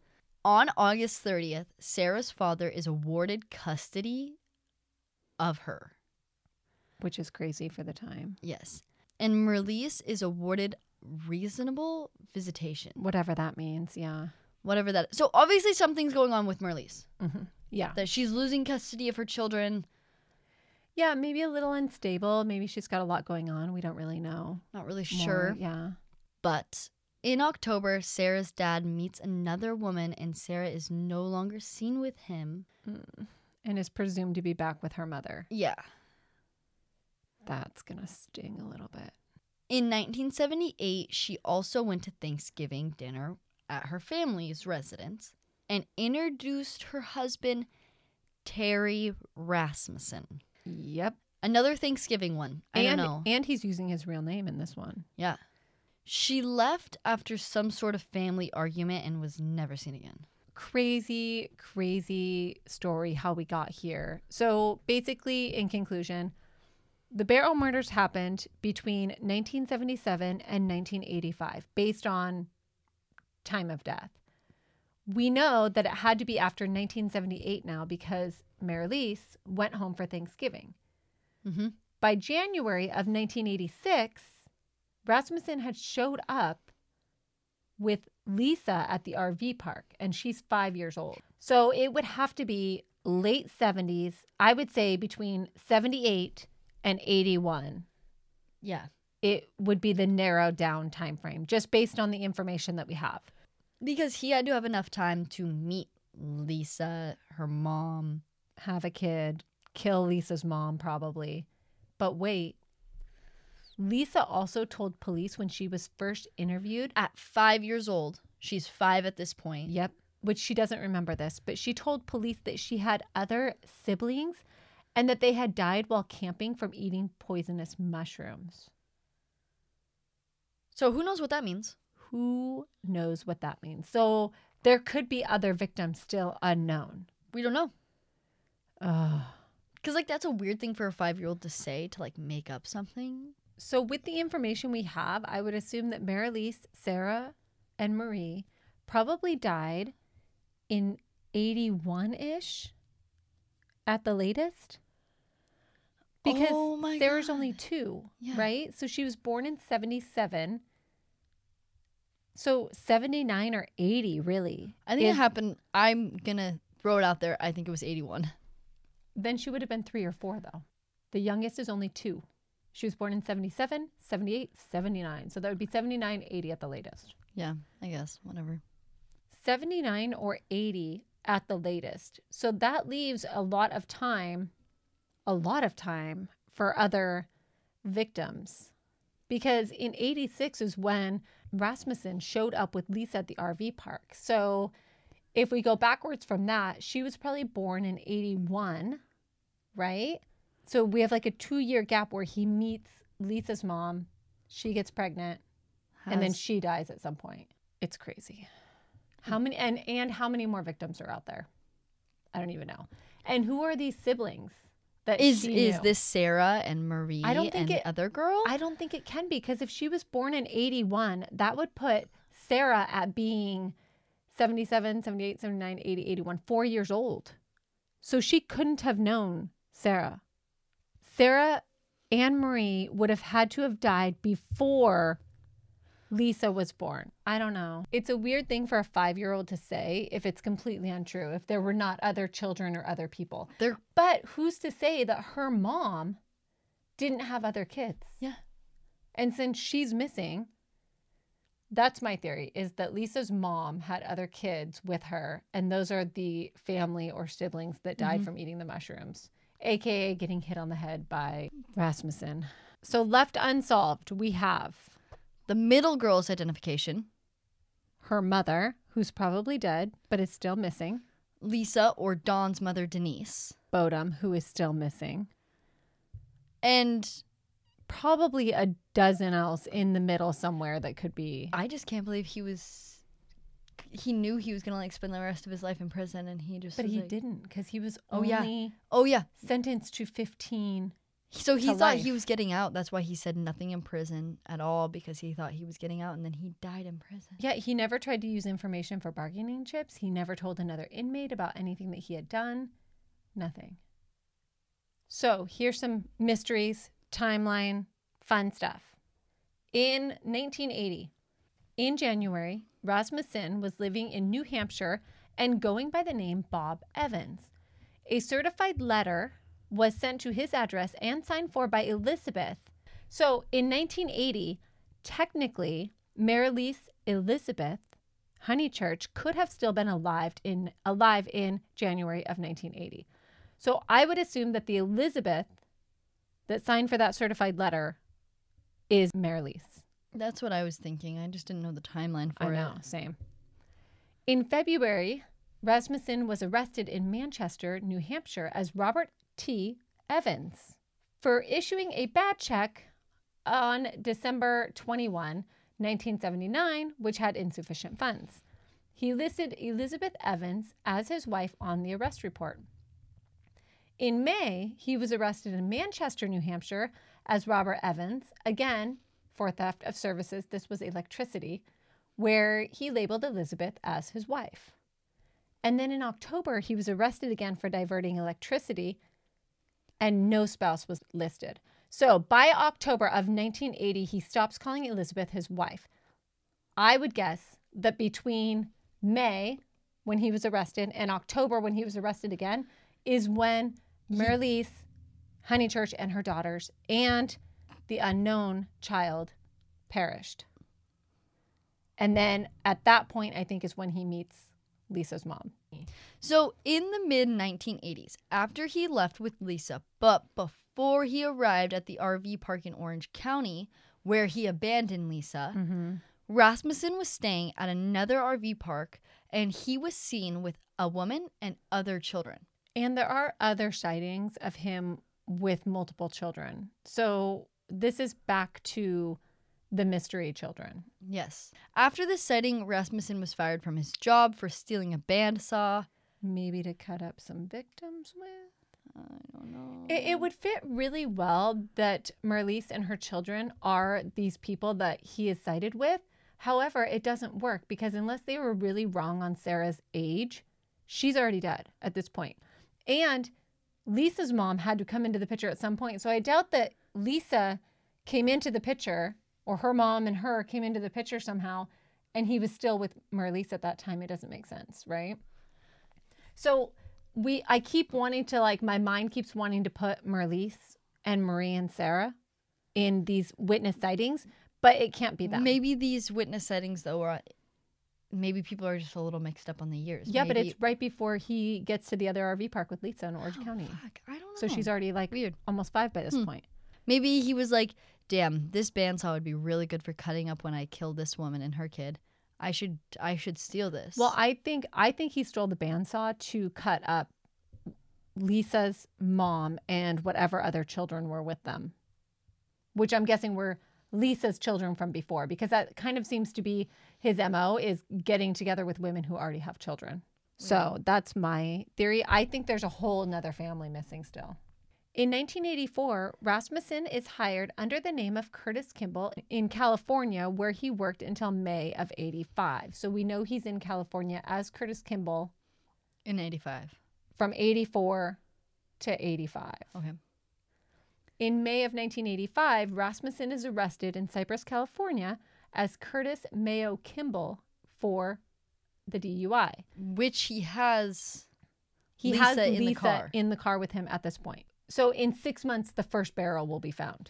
On August thirtieth, Sarah's father is awarded custody of her. Which is crazy for the time. Yes. And Marlyse is awarded reasonable visitation. Whatever that means, yeah. Whatever that is. So obviously something's going on with Marlyse. Mm-hmm. Yeah. That she's losing custody of her children. Yeah, maybe a little unstable. Maybe she's got a lot going on. We don't really know. Not really sure. More, yeah. But in October, Sarah's dad meets another woman, and Sarah is no longer seen with him. And is presumed to be back with her mother. Yeah. That's going to sting a little bit. In nineteen seventy-eight, she also went to Thanksgiving dinner at her family's residence and introduced her husband, Terry Rasmussen. Yep. Another Thanksgiving one. I and, don't know. And he's using his real name in this one. Yeah. She left after some sort of family argument and was never seen again. Crazy, crazy story how we got here. So basically, in conclusion, the barrel murders happened between nineteen seventy-seven and nineteen eighty-five, based on time of death. We know that it had to be after nineteen seventy-eight now because Marlyse went home for Thanksgiving. Mm-hmm. By January of nineteen eighty-six... Rasmussen had showed up with Lisa at the R V park, and she's five years old. So it would have to be late seventies, I would say between seventy-eight and eighty-one. Yeah. It would be the narrowed down time frame, just based on the information that we have. Because he had to have enough time to meet Lisa, her mom, have a kid, kill Lisa's mom probably, but wait. Lisa also told police when she was first interviewed. At five years old. She's five at this point. Yep. Which she doesn't remember this, but she told police that she had other siblings and that they had died while camping from eating poisonous mushrooms. So who knows what that means? Who knows what that means? So there could be other victims still unknown. We don't know. Ugh. Because, like, that's a weird thing for a five-year-old to say, to, like, make up something. So with the information we have, I would assume that Marlyse, Sarah, and Marie probably died in eighty-one-ish at the latest. Because oh my Sarah's God. Only two, yeah. right? So she was born in seventy-seven. So seventy-nine or eighty, really. I think is, it happened. I'm going to throw it out there. I think it was eighty-one. Then she would have been three or four, though. The youngest is only two. She was born in seventy-seven, seventy-eight, seventy-nine. So that would be seventy-nine, eighty at the latest. Yeah, I guess. Whatever. seventy-nine or eighty at the latest. So that leaves a lot of time, a lot of time for other victims. Because in eighty-six is when Rasmussen showed up with Lisa at the R V park. So if we go backwards from that, she was probably born in eighty-one, right? So we have like a two-year gap where he meets Lisa's mom, she gets pregnant, Has... and then she dies at some point. It's crazy. How many and, and how many more victims are out there? I don't even know. And who are these siblings? That is is this Sarah and Marie I don't think and it, other girl? I don't think it can be, because if she was born in eighty-one, that would put Sarah at being seventy-seven, seventy-eight, seventy-nine, eighty, eighty-one, four years old. So she couldn't have known Sarah. Sarah and Marie would have had to have died before Lisa was born. I don't know. It's a weird thing for a five-year-old to say if it's completely untrue, if there were not other children or other people. They're... But who's to say that her mom didn't have other kids? Yeah. And since she's missing, that's my theory, is that Lisa's mom had other kids with her, and those are the family or siblings that died mm-hmm. from eating the mushrooms, a k a getting hit on the head by Rasmussen. So left unsolved, we have... the middle girl's identification. Her mother, who's probably dead, but is still missing. Lisa or Dawn's mother, Denise Beaudin, who is still missing. And probably a dozen else in the middle somewhere that could be. I just can't believe he was, he knew he was going to like spend the rest of his life in prison and he just. But he like, didn't, because he was only oh, yeah. Oh, yeah. sentenced to fifteen. So he thought life. He was getting out. That's why he said nothing in prison at all, because he thought he was getting out, and then he died in prison. Yeah, he never tried to use information for bargaining chips. He never told another inmate about anything that he had done. Nothing. So here's some mysteries, timeline, fun stuff. In nineteen eighty, in January, Rasmussen was living in New Hampshire and going by the name Bob Evans. A certified letter was sent to his address and signed for by Elizabeth. So in nineteen eighty, technically, Marlyse Elizabeth Honeychurch could have still been alive in alive in January of nineteen eighty. So I would assume that the Elizabeth that signed for that certified letter is Marlyse. That's what I was thinking. I just didn't know the timeline for it. I know, it. Same. In February, Rasmussen was arrested in Manchester, New Hampshire as Robert T. Evans for issuing a bad check on December twenty-first, nineteen seventy-nine, which had insufficient funds. He listed Elizabeth Evans as his wife on the arrest report. In May, he was arrested in Manchester, New Hampshire as Robert Evans, again for theft of services, this was electricity, where he labeled Elizabeth as his wife. And then in October, he was arrested again for diverting electricity, and no spouse was listed. So by October of nineteen eighty, he stops calling Elizabeth his wife. I would guess that between May, when he was arrested, and October, when he was arrested again, is when Marlyse Honeychurch and her daughters and the unknown child perished. And then at that point, I think is when he meets Lisa's mom. So in the mid nineteen eighties, after he left with Lisa, but before he arrived at the R V park in Orange County, where he abandoned Lisa, mm-hmm. Rasmussen was staying at another R V park, and he was seen with a woman and other children. And there are other sightings of him with multiple children. So this is back to the mystery children. Yes. After the sighting, Rasmussen was fired from his job for stealing a bandsaw. Maybe to cut up some victims with? I don't know. It, it would fit really well that Marlyse and her children are these people that he is cited with. However, it doesn't work because unless they were really wrong on Sarah's age, she's already dead at this point. And Lisa's mom had to come into the picture at some point. So I doubt that Lisa came into the picture, or her mom and her came into the picture somehow, and he was still with Marlyse at that time. It doesn't make sense, right? So... We, I keep wanting to, like, my mind keeps wanting to put Marlyse and Marie and Sarah in these witness sightings, but it can't be them. Maybe these witness sightings, though, are, maybe people are just a little mixed up on the years. Yeah, maybe. But it's right before he gets to the other R V park with Lisa in Orange oh, County. Fuck, I don't know. So she's already, like, weird, almost five by this hmm. point. Maybe he was like, damn, this bandsaw would be really good for cutting up when I kill this woman and her kid. I should I should steal this. Well, I think I think he stole the bandsaw to cut up Lisa's mom and whatever other children were with them, which I'm guessing were Lisa's children from before, because that kind of seems to be his M O, is getting together with women who already have children. So yeah. That's my theory. I think there's a whole nother family missing still. In nineteen eighty-four, Rasmussen is hired under the name of Curtis Kimball in California, where he worked until May of eighty-five. So we know he's in California as Curtis Kimball. In eighty-five. From eighty-four to eighty-five. Okay. In May of nineteen eighty-five, Rasmussen is arrested in Cypress, California as Curtis Mayo Kimball for the D U I. Which he has he Lisa has Lisa in the car. in the car with him at this point. So in six months, the first barrel will be found.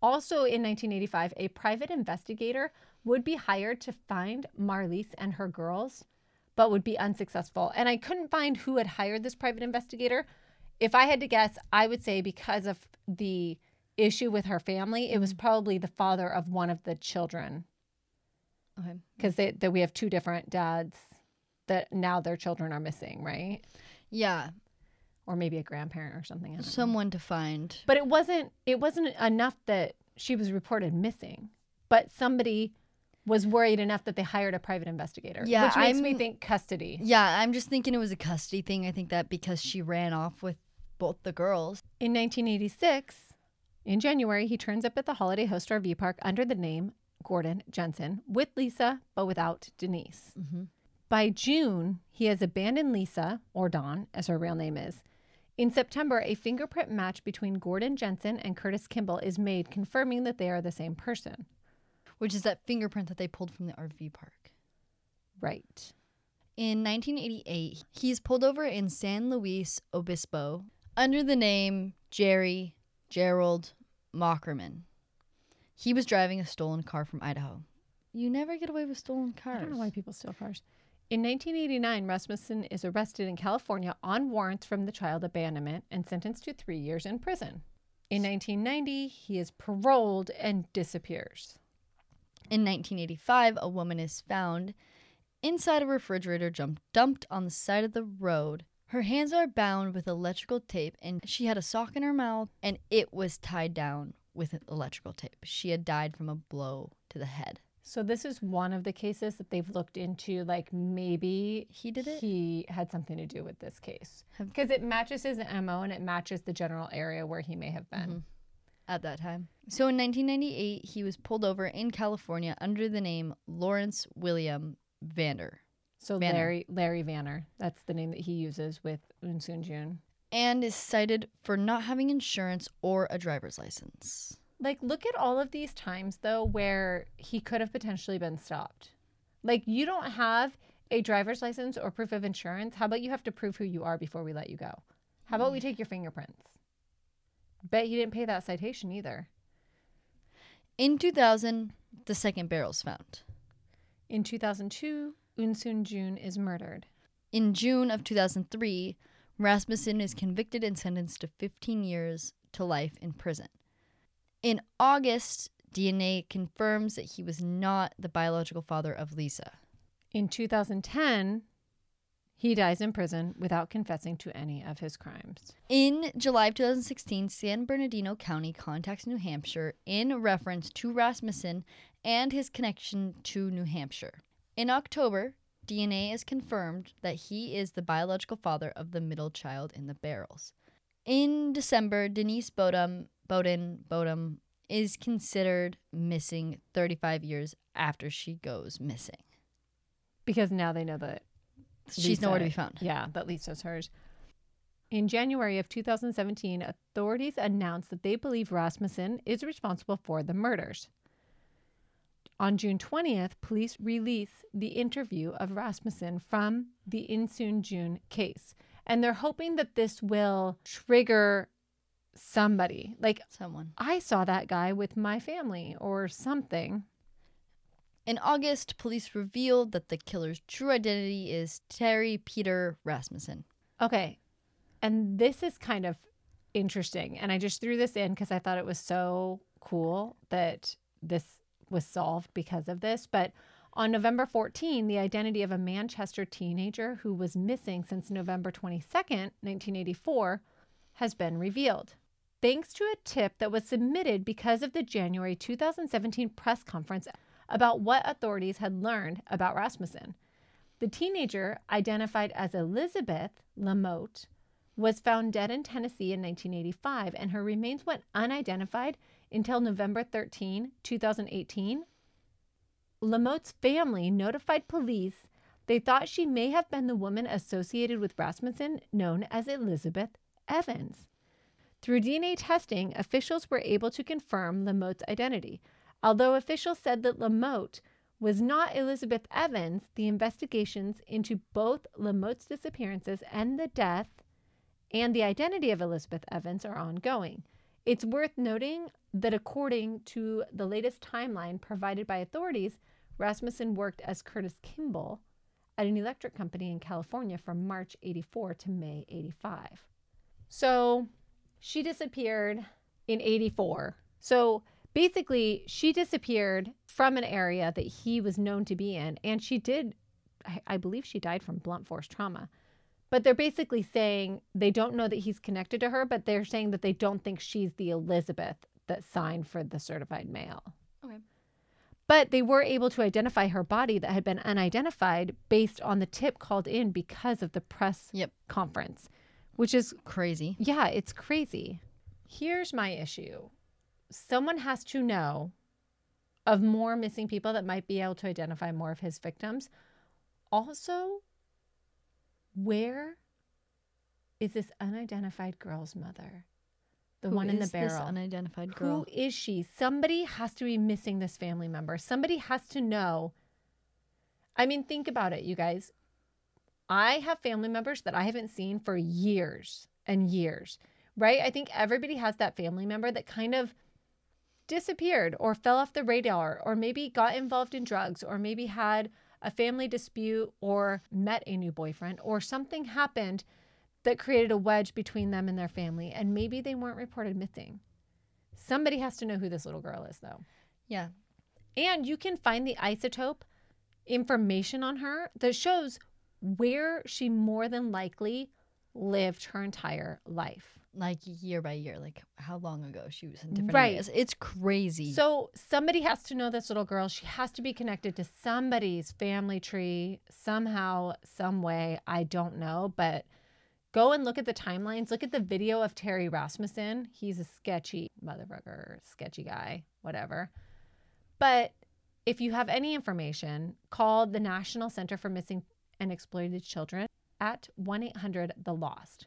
Also in nineteen eighty-five, a private investigator would be hired to find Marlyse and her girls, but would be unsuccessful. And I couldn't find who had hired this private investigator. If I had to guess, I would say because of the issue with her family, it was probably the father of one of the children. Okay. Because they, they, we have two different dads that now their children are missing, right? Yeah. Or maybe a grandparent or something. Someone know. to find. But it wasn't it wasn't enough that she was reported missing. But somebody was worried enough that they hired a private investigator. Yeah, which makes I'm, me think custody. Yeah, I'm just thinking it was a custody thing. I think that because she ran off with both the girls. In nineteen eighty-six, in January, he turns up at the Holiday Host R V Park under the name Gordon Jensen with Lisa, but without Denise. Mm-hmm. By June, he has abandoned Lisa, or Dawn, as her real name is. In September, a fingerprint match between Gordon Jensen and Curtis Kimball is made, confirming that they are the same person. Which is that fingerprint that they pulled from the R V park. Right. In nineteen eighty-eight, he's pulled over in San Luis Obispo under the name Jerry Gerald Mockerman. He was driving a stolen car from Idaho. You never get away with stolen cars. I don't know why people steal cars. In nineteen eighty-nine, Rasmussen is arrested in California on warrants from the child abandonment and sentenced to three years in prison. In nineteen ninety, he is paroled and disappears. In nineteen eighty-five, a woman is found inside a refrigerator dump- dumped on the side of the road. Her hands are bound with electrical tape, and she had a sock in her mouth, and it was tied down with electrical tape. She had died from a blow to the head. So this is one of the cases that they've looked into, like maybe he did it. He had something to do with this case because it matches his M O and it matches the general area where he may have been mm-hmm. at that time. So in nineteen ninety-eight, he was pulled over in California under the name Lawrence William Vanner. So Vanner. Larry Larry Vanner. That's the name that he uses with Eun-Soon Jun. And is cited for not having insurance or a driver's license. Like, look at all of these times, though, where he could have potentially been stopped. Like, you don't have a driver's license or proof of insurance. How about you have to prove who you are before we let you go? How about we take your fingerprints? Bet he didn't pay that citation either. In two thousand, the second barrel's found. In two thousand two, Eun-Soon Jun is murdered. In June of two thousand three, Rasmussen is convicted and sentenced to fifteen years to life in prison. In August, D N A confirms that he was not the biological father of Lisa. In two thousand ten, he dies in prison without confessing to any of his crimes. In July of two thousand sixteen, San Bernardino County contacts New Hampshire in reference to Rasmussen and his connection to New Hampshire. In October, D N A is confirmed that he is the biological father of the middle child in the barrels. In December, Denise Beaudin, Beaudin, Bodum is considered missing thirty-five years after she goes missing. Because now they know that Lisa, she's nowhere to be found. Yeah, that Lisa's hers. In January of two thousand seventeen, authorities announced that they believe Rasmussen is responsible for the murders. On June twentieth, police release the interview of Rasmussen from the Eun-Soon Jun case. And they're hoping that this will trigger somebody. Like, someone. I saw that guy with my family or something. In August, police revealed that the killer's true identity is Terry Peter Rasmussen. Okay. And this is kind of interesting. And I just threw this in because I thought it was so cool that this was solved because of this. But on November fourteenth, the identity of a Manchester teenager who was missing since November twenty-second, nineteen eighty-four, has been revealed. Thanks to a tip that was submitted because of the January two thousand seventeen press conference about what authorities had learned about Rasmussen. The teenager, identified as Elizabeth Lamote, was found dead in Tennessee in nineteen eighty-five, and her remains went unidentified until November thirteenth, two thousand eighteen. Lamote's family notified police they thought she may have been the woman associated with Rasmussen, known as Elizabeth Evans. Through D N A testing, officials were able to confirm Lamote's identity. Although officials said that Lamote was not Elizabeth Evans, the investigations into both Lamote's disappearances and the death and the identity of Elizabeth Evans are ongoing. It's worth noting that according to the latest timeline provided by authorities, Rasmussen worked as Curtis Kimball at an electric company in California from March eighty-four to May eighty-five. So she disappeared in eighty-four. So basically, she disappeared from an area that he was known to be in, and she did, I, I believe she died from blunt force trauma. But they're basically saying they don't know that he's connected to her, but they're saying that they don't think she's the Elizabeth that signed for the certified mail. Okay. But they were able to identify her body that had been unidentified based on the tip called in because of the press yep. conference, which is crazy. Yeah, it's crazy. Here's my issue. Someone has to know of more missing people that might be able to identify more of his victims. Also, where is this unidentified girl's mother? The Who one in the barrel. Who is this unidentified girl? Who is she? Somebody has to be missing this family member. Somebody has to know. I mean, think about it, you guys. I have family members that I haven't seen for years and years, right? I think everybody has that family member that kind of disappeared or fell off the radar or maybe got involved in drugs or maybe had a family dispute or met a new boyfriend or something happened that created a wedge between them and their family, and maybe they weren't reported missing. Somebody has to know who this little girl is, though. Yeah. And you can find the isotope information on her that shows where she more than likely lived her entire life. Like year by year, like how long ago she was in different right. areas. It's crazy. So somebody has to know this little girl. She has to be connected to somebody's family tree somehow, some way. I don't know, but go and look at the timelines. Look at the video of Terry Rasmussen. He's a sketchy motherfucker, sketchy guy, whatever. But if you have any information, call the National Center for Missing and Exploited Children at one eight hundred the lost.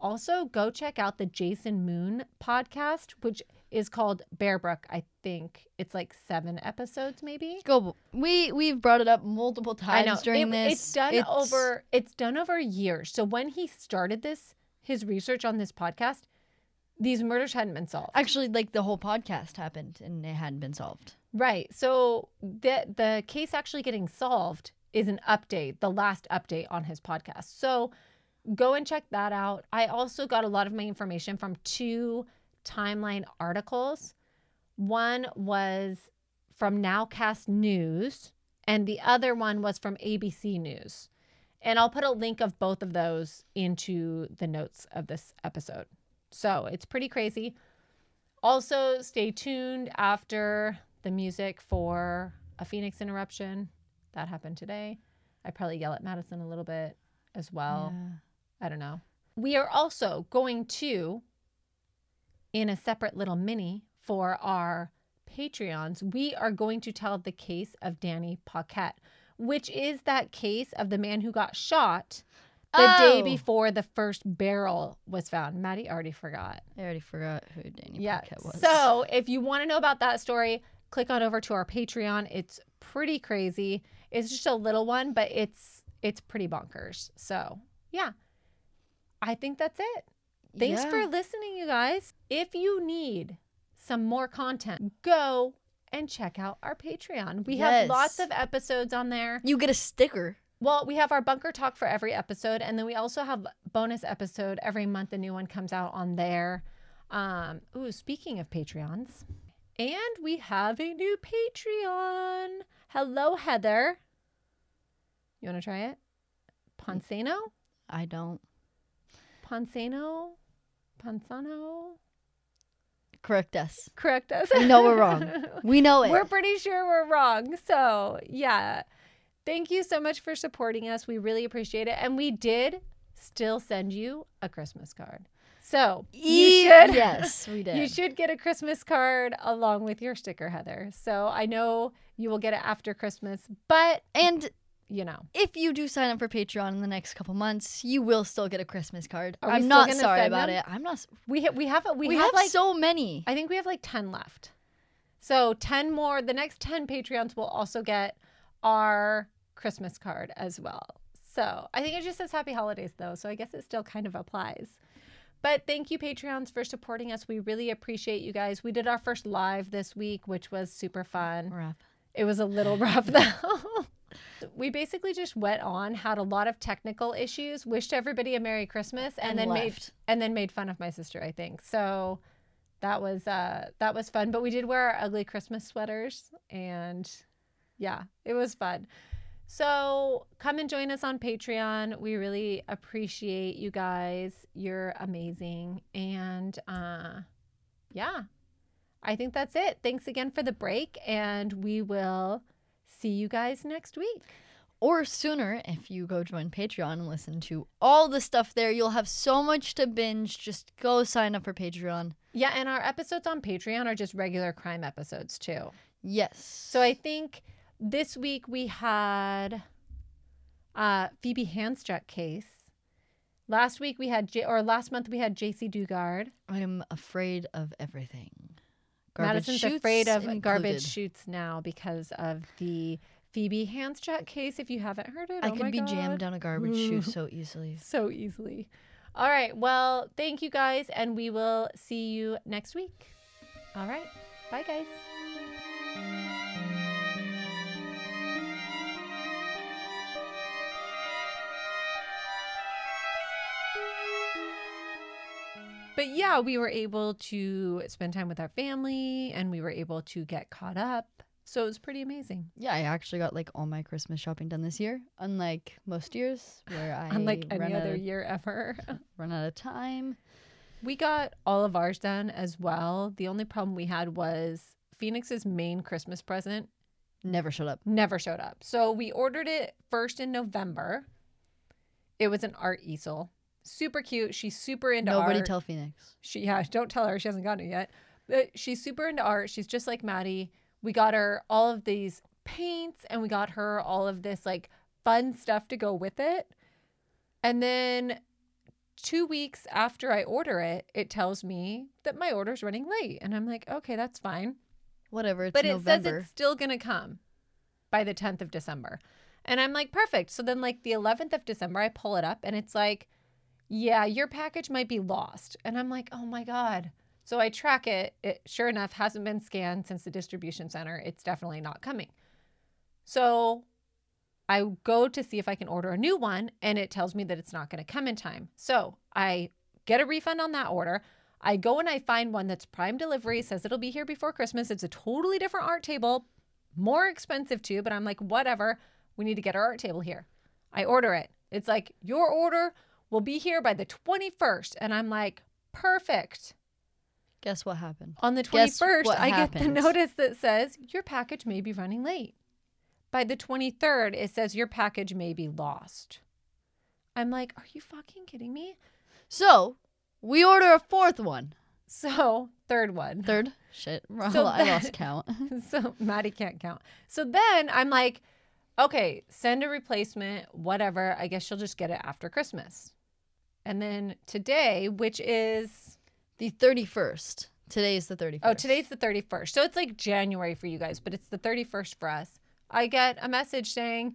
Also, go check out the Jason Moon podcast, which is called Bear Brook. I think it's like seven episodes, maybe. Go. We we've brought it up multiple times I know. during it, this. It's done it's... over. It's done over years. So when he started this, his research on this podcast, these murders hadn't been solved. Actually, like the whole podcast happened and it hadn't been solved. Right. So the the case actually getting solved is an update, the last update on his podcast. So go and check that out. I also got a lot of my information from two timeline articles. One was from Nowcast News, and the other one was from A B C News. And I'll put a link of both of those into the notes of this episode. So it's pretty crazy. Also, stay tuned after the music for a Phoenix interruption. That happened today. I probably yell at Madison a little bit as well. Yeah. I don't know. We are also going to, in a separate little mini for our Patreons, we are going to tell the case of Danny Paquette, which is that case of the man who got shot the oh. day before the first barrel was found. Maddie already forgot. I already forgot who Danny yeah. Paquette was. So if you want to know about that story, click on over to our Patreon. It's pretty crazy. It's just a little one, but it's it's pretty bonkers. So yeah, I think that's it. Thanks yeah. for listening, you guys. If you need some more content, go and check out our Patreon. We yes. have lots of episodes on there. You get a sticker. Well, we have our bunker talk for every episode, and then we also have bonus episode every month. A new one comes out on there. Um, ooh, speaking of Patreons, and we have a new Patreon. Hello, Heather. You want to try it? Ponsano? I don't. Ponsano? Ponsano? Correct us. Correct us. We know we're wrong. We know it. We're pretty sure we're wrong. So, yeah. Thank you so much for supporting us. We really appreciate it. And we did still send you a Christmas card. So, you e- should. Yes, we did. You should get a Christmas card along with your sticker, Heather. So, I know you will get it after Christmas, but and you know, if you do sign up for Patreon in the next couple months, you will still get a Christmas card. Are I'm not sorry about them? it. I'm not. We ha- we have a, we, we have, have like, so many. I think we have like ten left. So ten more. The next ten Patreons will also get our Christmas card as well. So I think it just says Happy Holidays though. So I guess it still kind of applies. But thank you, Patreons, for supporting us. We really appreciate you guys. We did our first live this week, which was super fun. Rough. It was a little rough though. We basically just went on, had a lot of technical issues, wished everybody a Merry Christmas, and, and then left. made and then made fun of my sister, I think. So that was uh, that was fun. But we did wear our ugly Christmas sweaters, and yeah, it was fun. So come and join us on Patreon. We really appreciate you guys. You're amazing, and uh, yeah, I think that's it. Thanks again for the break, and we will see you guys next week. Or sooner, if you go join Patreon and listen to all the stuff there. You'll have so much to binge. Just go sign up for Patreon. Yeah, and our episodes on Patreon are just regular crime episodes, too. Yes. So I think this week we had uh, Phoebe Hanschuk case. Last week we had, J- or last month we had J C Dugard. I'm afraid of everything. Garbage Madison's afraid of included. Garbage chutes now because of the Phoebe Hanschuk case. If you haven't heard it, I oh could be God. jammed down a garbage chute so easily. So easily. All right. Well, thank you guys, and we will see you next week. All right. Bye, guys. But yeah, we were able to spend time with our family, and we were able to get caught up. So it was pretty amazing. Yeah, I actually got like all my Christmas shopping done this year, unlike most years where I unlike any other year ever run out of time. We got all of ours done as well. The only problem we had was Phoenix's main Christmas present never showed up. Never showed up. So we ordered it first in November. It was an art easel. Super cute. She's super into Nobody art. Nobody tell Phoenix. She yeah, don't tell her. She hasn't gotten it yet. But she's super into art. She's just like Maddie. We got her all of these paints, and we got her all of this like fun stuff to go with it. And then two weeks after I order it, it tells me that my order's running late. And I'm like, okay, that's fine. Whatever. It's but it November. says it's still going to come by the tenth of December. And I'm like, perfect. So then like the eleventh of December, I pull it up, and it's like, yeah, your package might be lost. And I'm like, oh my God. So I track it. It sure enough hasn't been scanned since the distribution center. It's definitely not coming. So I go to see if I can order a new one, and it tells me that it's not going to come in time. So I get a refund on that order. I go and I find one that's prime delivery, says it'll be here before Christmas. It's a totally different art table, more expensive too, but I'm like, whatever, we need to get our art table here. I order it. It's like, your order will be here by the twenty-first. And I'm like, perfect. Guess what happened? On the twenty-first, I happened? get the notice that says, your package may be running late. By the twenty-third, it says, your package may be lost. I'm like, are you fucking kidding me? So we order a fourth one. So third one. Third? Shit. So I then, lost count. So Maddie can't count. So then I'm like, okay, send a replacement, whatever. I guess she'll just get it after Christmas. And then today, which is... the thirty-first. Today is the thirty-first. Oh, today's the thirty-first. So it's like January for you guys, but it's the thirty-first for us. I get a message saying,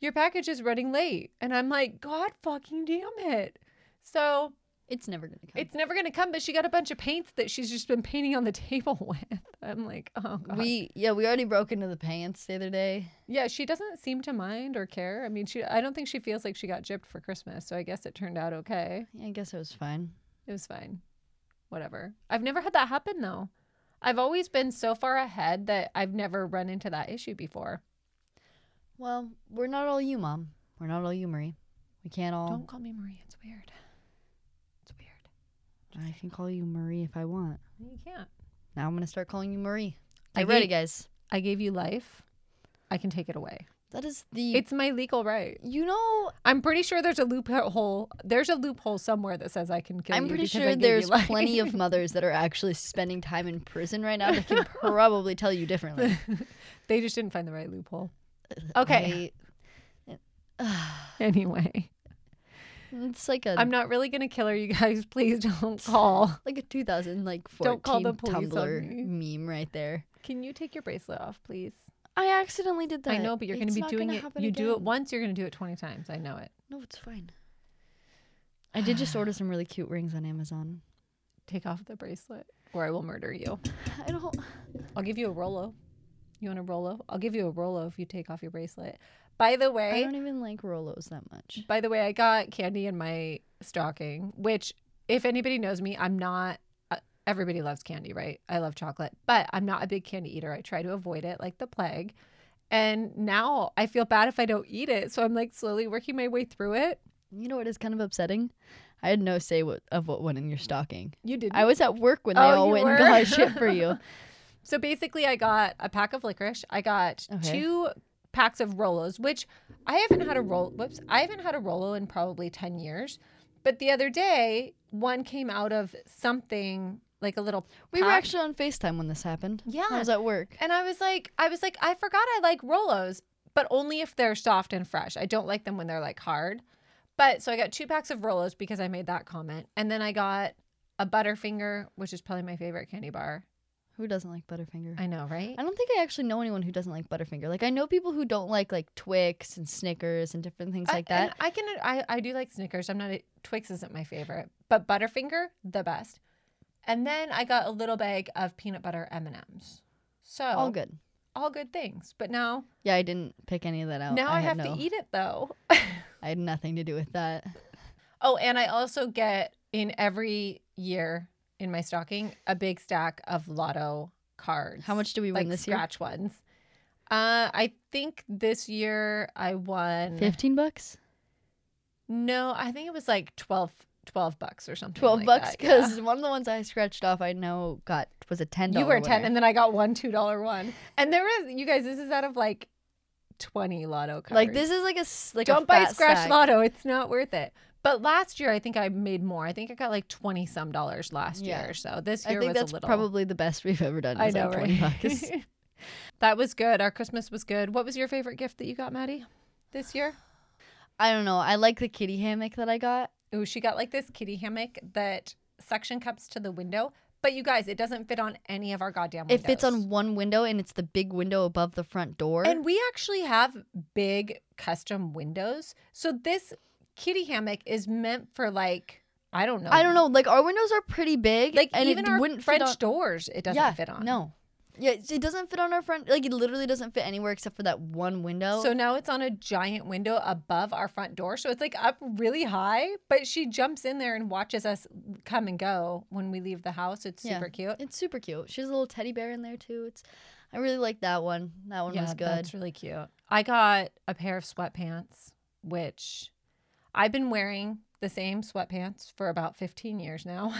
your package is running late. And I'm like, God fucking damn it. So it's never going to come. It's never going to come, but she got a bunch of paints that she's just been painting on the table with. I'm like, oh, God. We, yeah, we already broke into the paints the other day. Yeah, she doesn't seem to mind or care. I mean, she. I don't think she feels like she got gypped for Christmas, so I guess it turned out okay. I guess it was fine. It was fine. Whatever. I've never had that happen, though. I've always been so far ahead that I've never run into that issue before. Well, we're not all you, Mom. We're not all you, Marie. We can't all... Don't call me Marie. It's weird. It's weird. I can call you Marie if I want. You can't. Now I'm going to start calling you Marie. Get I ready, gave, guys. I gave you life. I can take it away. That is the... It's my legal right. You know... I'm pretty sure there's a loophole. There's a loophole somewhere that says I can kill I'm you. I'm pretty sure there's plenty of mothers that are actually spending time in prison right now that can probably tell you differently. They just didn't find the right loophole. Okay. I, uh, anyway. It's like a... I'm not really going to kill her, you guys. Please don't call. Like a two thousand fourteen like, Tumblr meme right there. Can you take your bracelet off, please? I accidentally did that. I know, but you're going to be doing it. You again. do it once, you're going to do it twenty times. I know it. No, it's fine. I did just order some really cute rings on Amazon. Take off the bracelet or I will murder you. I don't... I'll give you a Rolo. You want a Rolo? I'll give you a Rolo if you take off your bracelet. By the way... I don't even like Rolos that much. By the way, I got candy in my stocking, which, if anybody knows me, I'm not... Everybody loves candy, right? I love chocolate, but I'm not a big candy eater. I try to avoid it like the plague. And now I feel bad if I don't eat it. So I'm like slowly working my way through it. You know what is kind of upsetting? I had no say what, of what went in your stocking. You didn't. I was at work when oh, they all went were? and got shit for you. So basically I got a pack of licorice. I got okay. two packs of Rolos, which I haven't had a roll. Whoops. I haven't had a Rolo in probably ten years. But the other day, one came out of something... Like a little pack. We were actually on FaceTime when this happened. Yeah. I was at work. And I was like, I was like, I forgot I like Rolos, but only if they're soft and fresh. I don't like them when they're like hard. But so I got two packs of Rolos because I made that comment. And then I got a Butterfinger, which is probably my favorite candy bar. Who doesn't like Butterfinger? I know, right? I don't think I actually know anyone who doesn't like Butterfinger. Like, I know people who don't like, like, Twix and Snickers and different things I, like that. I can, I, I do like Snickers. I'm not, a, Twix isn't my favorite. But Butterfinger, the best. And then I got a little bag of peanut butter M and M's. So all good. All good things. But now... Yeah, I didn't pick any of that out. Now I, I have no, to eat it, though. I had nothing to do with that. Oh, and I also get in every year in my stocking a big stack of lotto cards. How much do we win like this scratch year? Scratch ones. Uh, I think this year I won... fifteen bucks? No, I think it was like twelve... twelve bucks or something. twelve bucks because yeah. one of the ones I scratched off I know got was a ten dollars. You were ten winner. And then I got one two dollar one. And there was, you guys, this is out of like twenty lotto cards. Like this is like a like Don't a buy scratch stack. Lotto. It's not worth it. But last year I think I made more. I think I got like twenty some dollars last yeah. year. So this year I think was that's a little. probably the best we've ever done. I know, like right? twenty bucks. That was good. Our Christmas was good. What was your favorite gift that you got, Maddie, this year? I don't know. I like the kitty hammock that I got. Ooh, she got like this kitty hammock that suction cups to the window. But you guys, it doesn't fit on any of our goddamn windows. It fits on one window and it's the big window above the front door. And we actually have big custom windows. So this kitty hammock is meant for like, I don't know. I don't know. Like our windows are pretty big. Like and even our French doors, it doesn't fit on. No. Yeah, it doesn't fit on our front. Like, it literally doesn't fit anywhere except for that one window. So now it's on a giant window above our front door. So it's, like, up really high. But she jumps in there and watches us come and go when we leave the house. It's yeah, super cute. It's super cute. She has a little teddy bear in there, too. It's, I really like that one. That one yeah, was good. That's really cute. I got a pair of sweatpants, which I've been wearing the same sweatpants for about fifteen years now.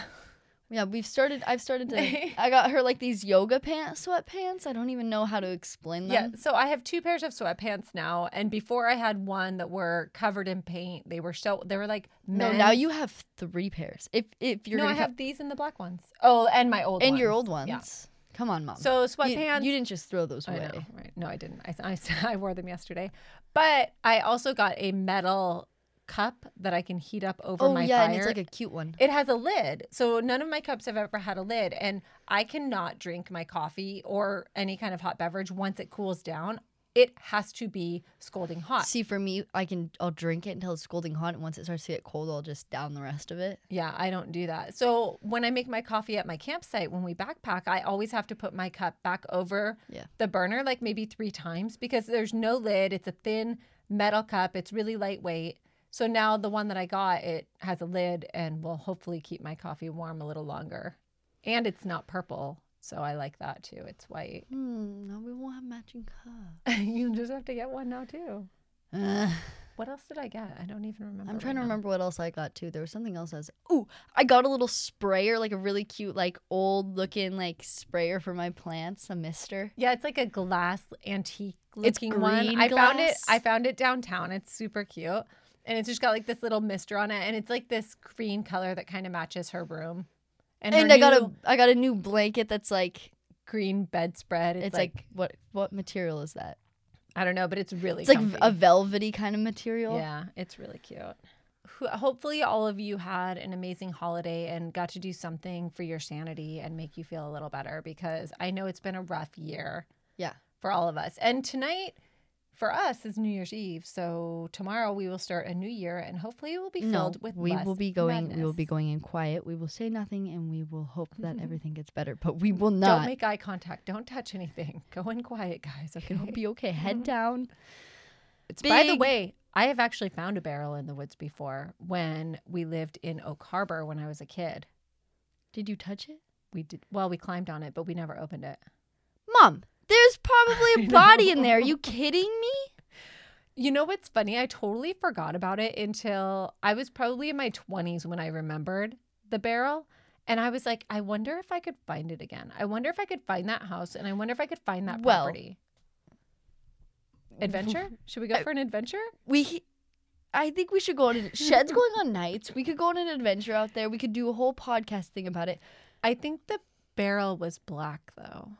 Yeah, we've started, I've started to, I got her like these yoga pants, sweatpants. I don't even know how to explain them. Yeah, so I have two pairs of sweatpants now. And before I had one that were covered in paint. They were so, they were like men's. No, now you have three pairs. If if you're No, I have co- these and the black ones. Oh, and my old and ones. And your old ones. Yeah. Come on, Mom. So sweatpants. You, you didn't just throw those away. I know, right? No, I didn't. I, I, I wore them yesterday. But I also got a metal cup that I can heat up over oh, my yeah, fire. Oh, yeah, and it's like a cute one. It has a lid. So none of my cups have ever had a lid. And I cannot drink my coffee or any kind of hot beverage once it cools down. It has to be scalding hot. See, for me, I can, I'll drink it until it's scalding hot. And once it starts to get cold, I'll just down the rest of it. Yeah, I don't do that. So when I make my coffee at my campsite, when we backpack, I always have to put my cup back over yeah. the burner, like maybe three times, because there's no lid. It's a thin metal cup. It's really lightweight. So now the one that I got, it has a lid and will hopefully keep my coffee warm a little longer. And it's not purple, so I like that too. It's white. Mm, no, we won't have matching cups. You just have to get one now too. Uh, what else did I get? I don't even remember. I'm trying right to remember now. What else I got too. There was something else I was, ooh, I got a little sprayer, like a really cute, like old looking like sprayer for my plants, a mister. Yeah, it's like a glass antique looking it's one. Glass. I found it I found it downtown. It's super cute. And it's just got like this little mister on it, and it's like this green color that kind of matches her room. And, and her I new, got a I got a new blanket that's like green bedspread. It's, it's like, like what what material is that? I don't know, but it's really it's comfy. Like a velvety kind of material. Yeah, it's really cute. Hopefully, all of you had an amazing holiday and got to do something for your sanity and make you feel a little better, because I know it's been a rough year. Yeah, for all of us. And tonight, for us, is New Year's Eve, so tomorrow we will start a new year, and hopefully it will be filled no, with we less will be going. Madness. We will be going in quiet. We will say nothing, and we will hope that mm-hmm. everything gets better. But we will not. Don't make eye contact. Don't touch anything. Go in quiet, guys. Okay, it'll be okay. Head down. It's, by the way, I have actually found a barrel in the woods before when we lived in Oak Harbor when I was a kid. Did you touch it? We did. Well, we climbed on it, but we never opened it. Mom. There's probably a body in there. Are you kidding me? You know what's funny? I totally forgot about it until I was probably in my twenties when I remembered the barrel. And I was like, I wonder if I could find it again. I wonder if I could find that house. And I wonder if I could find that property. Well, adventure? Should we go I, for an adventure? We, I think we should go on. An, Shed's going on nights. We could go on an adventure out there. We could do a whole podcast thing about it. I think the barrel was black, though.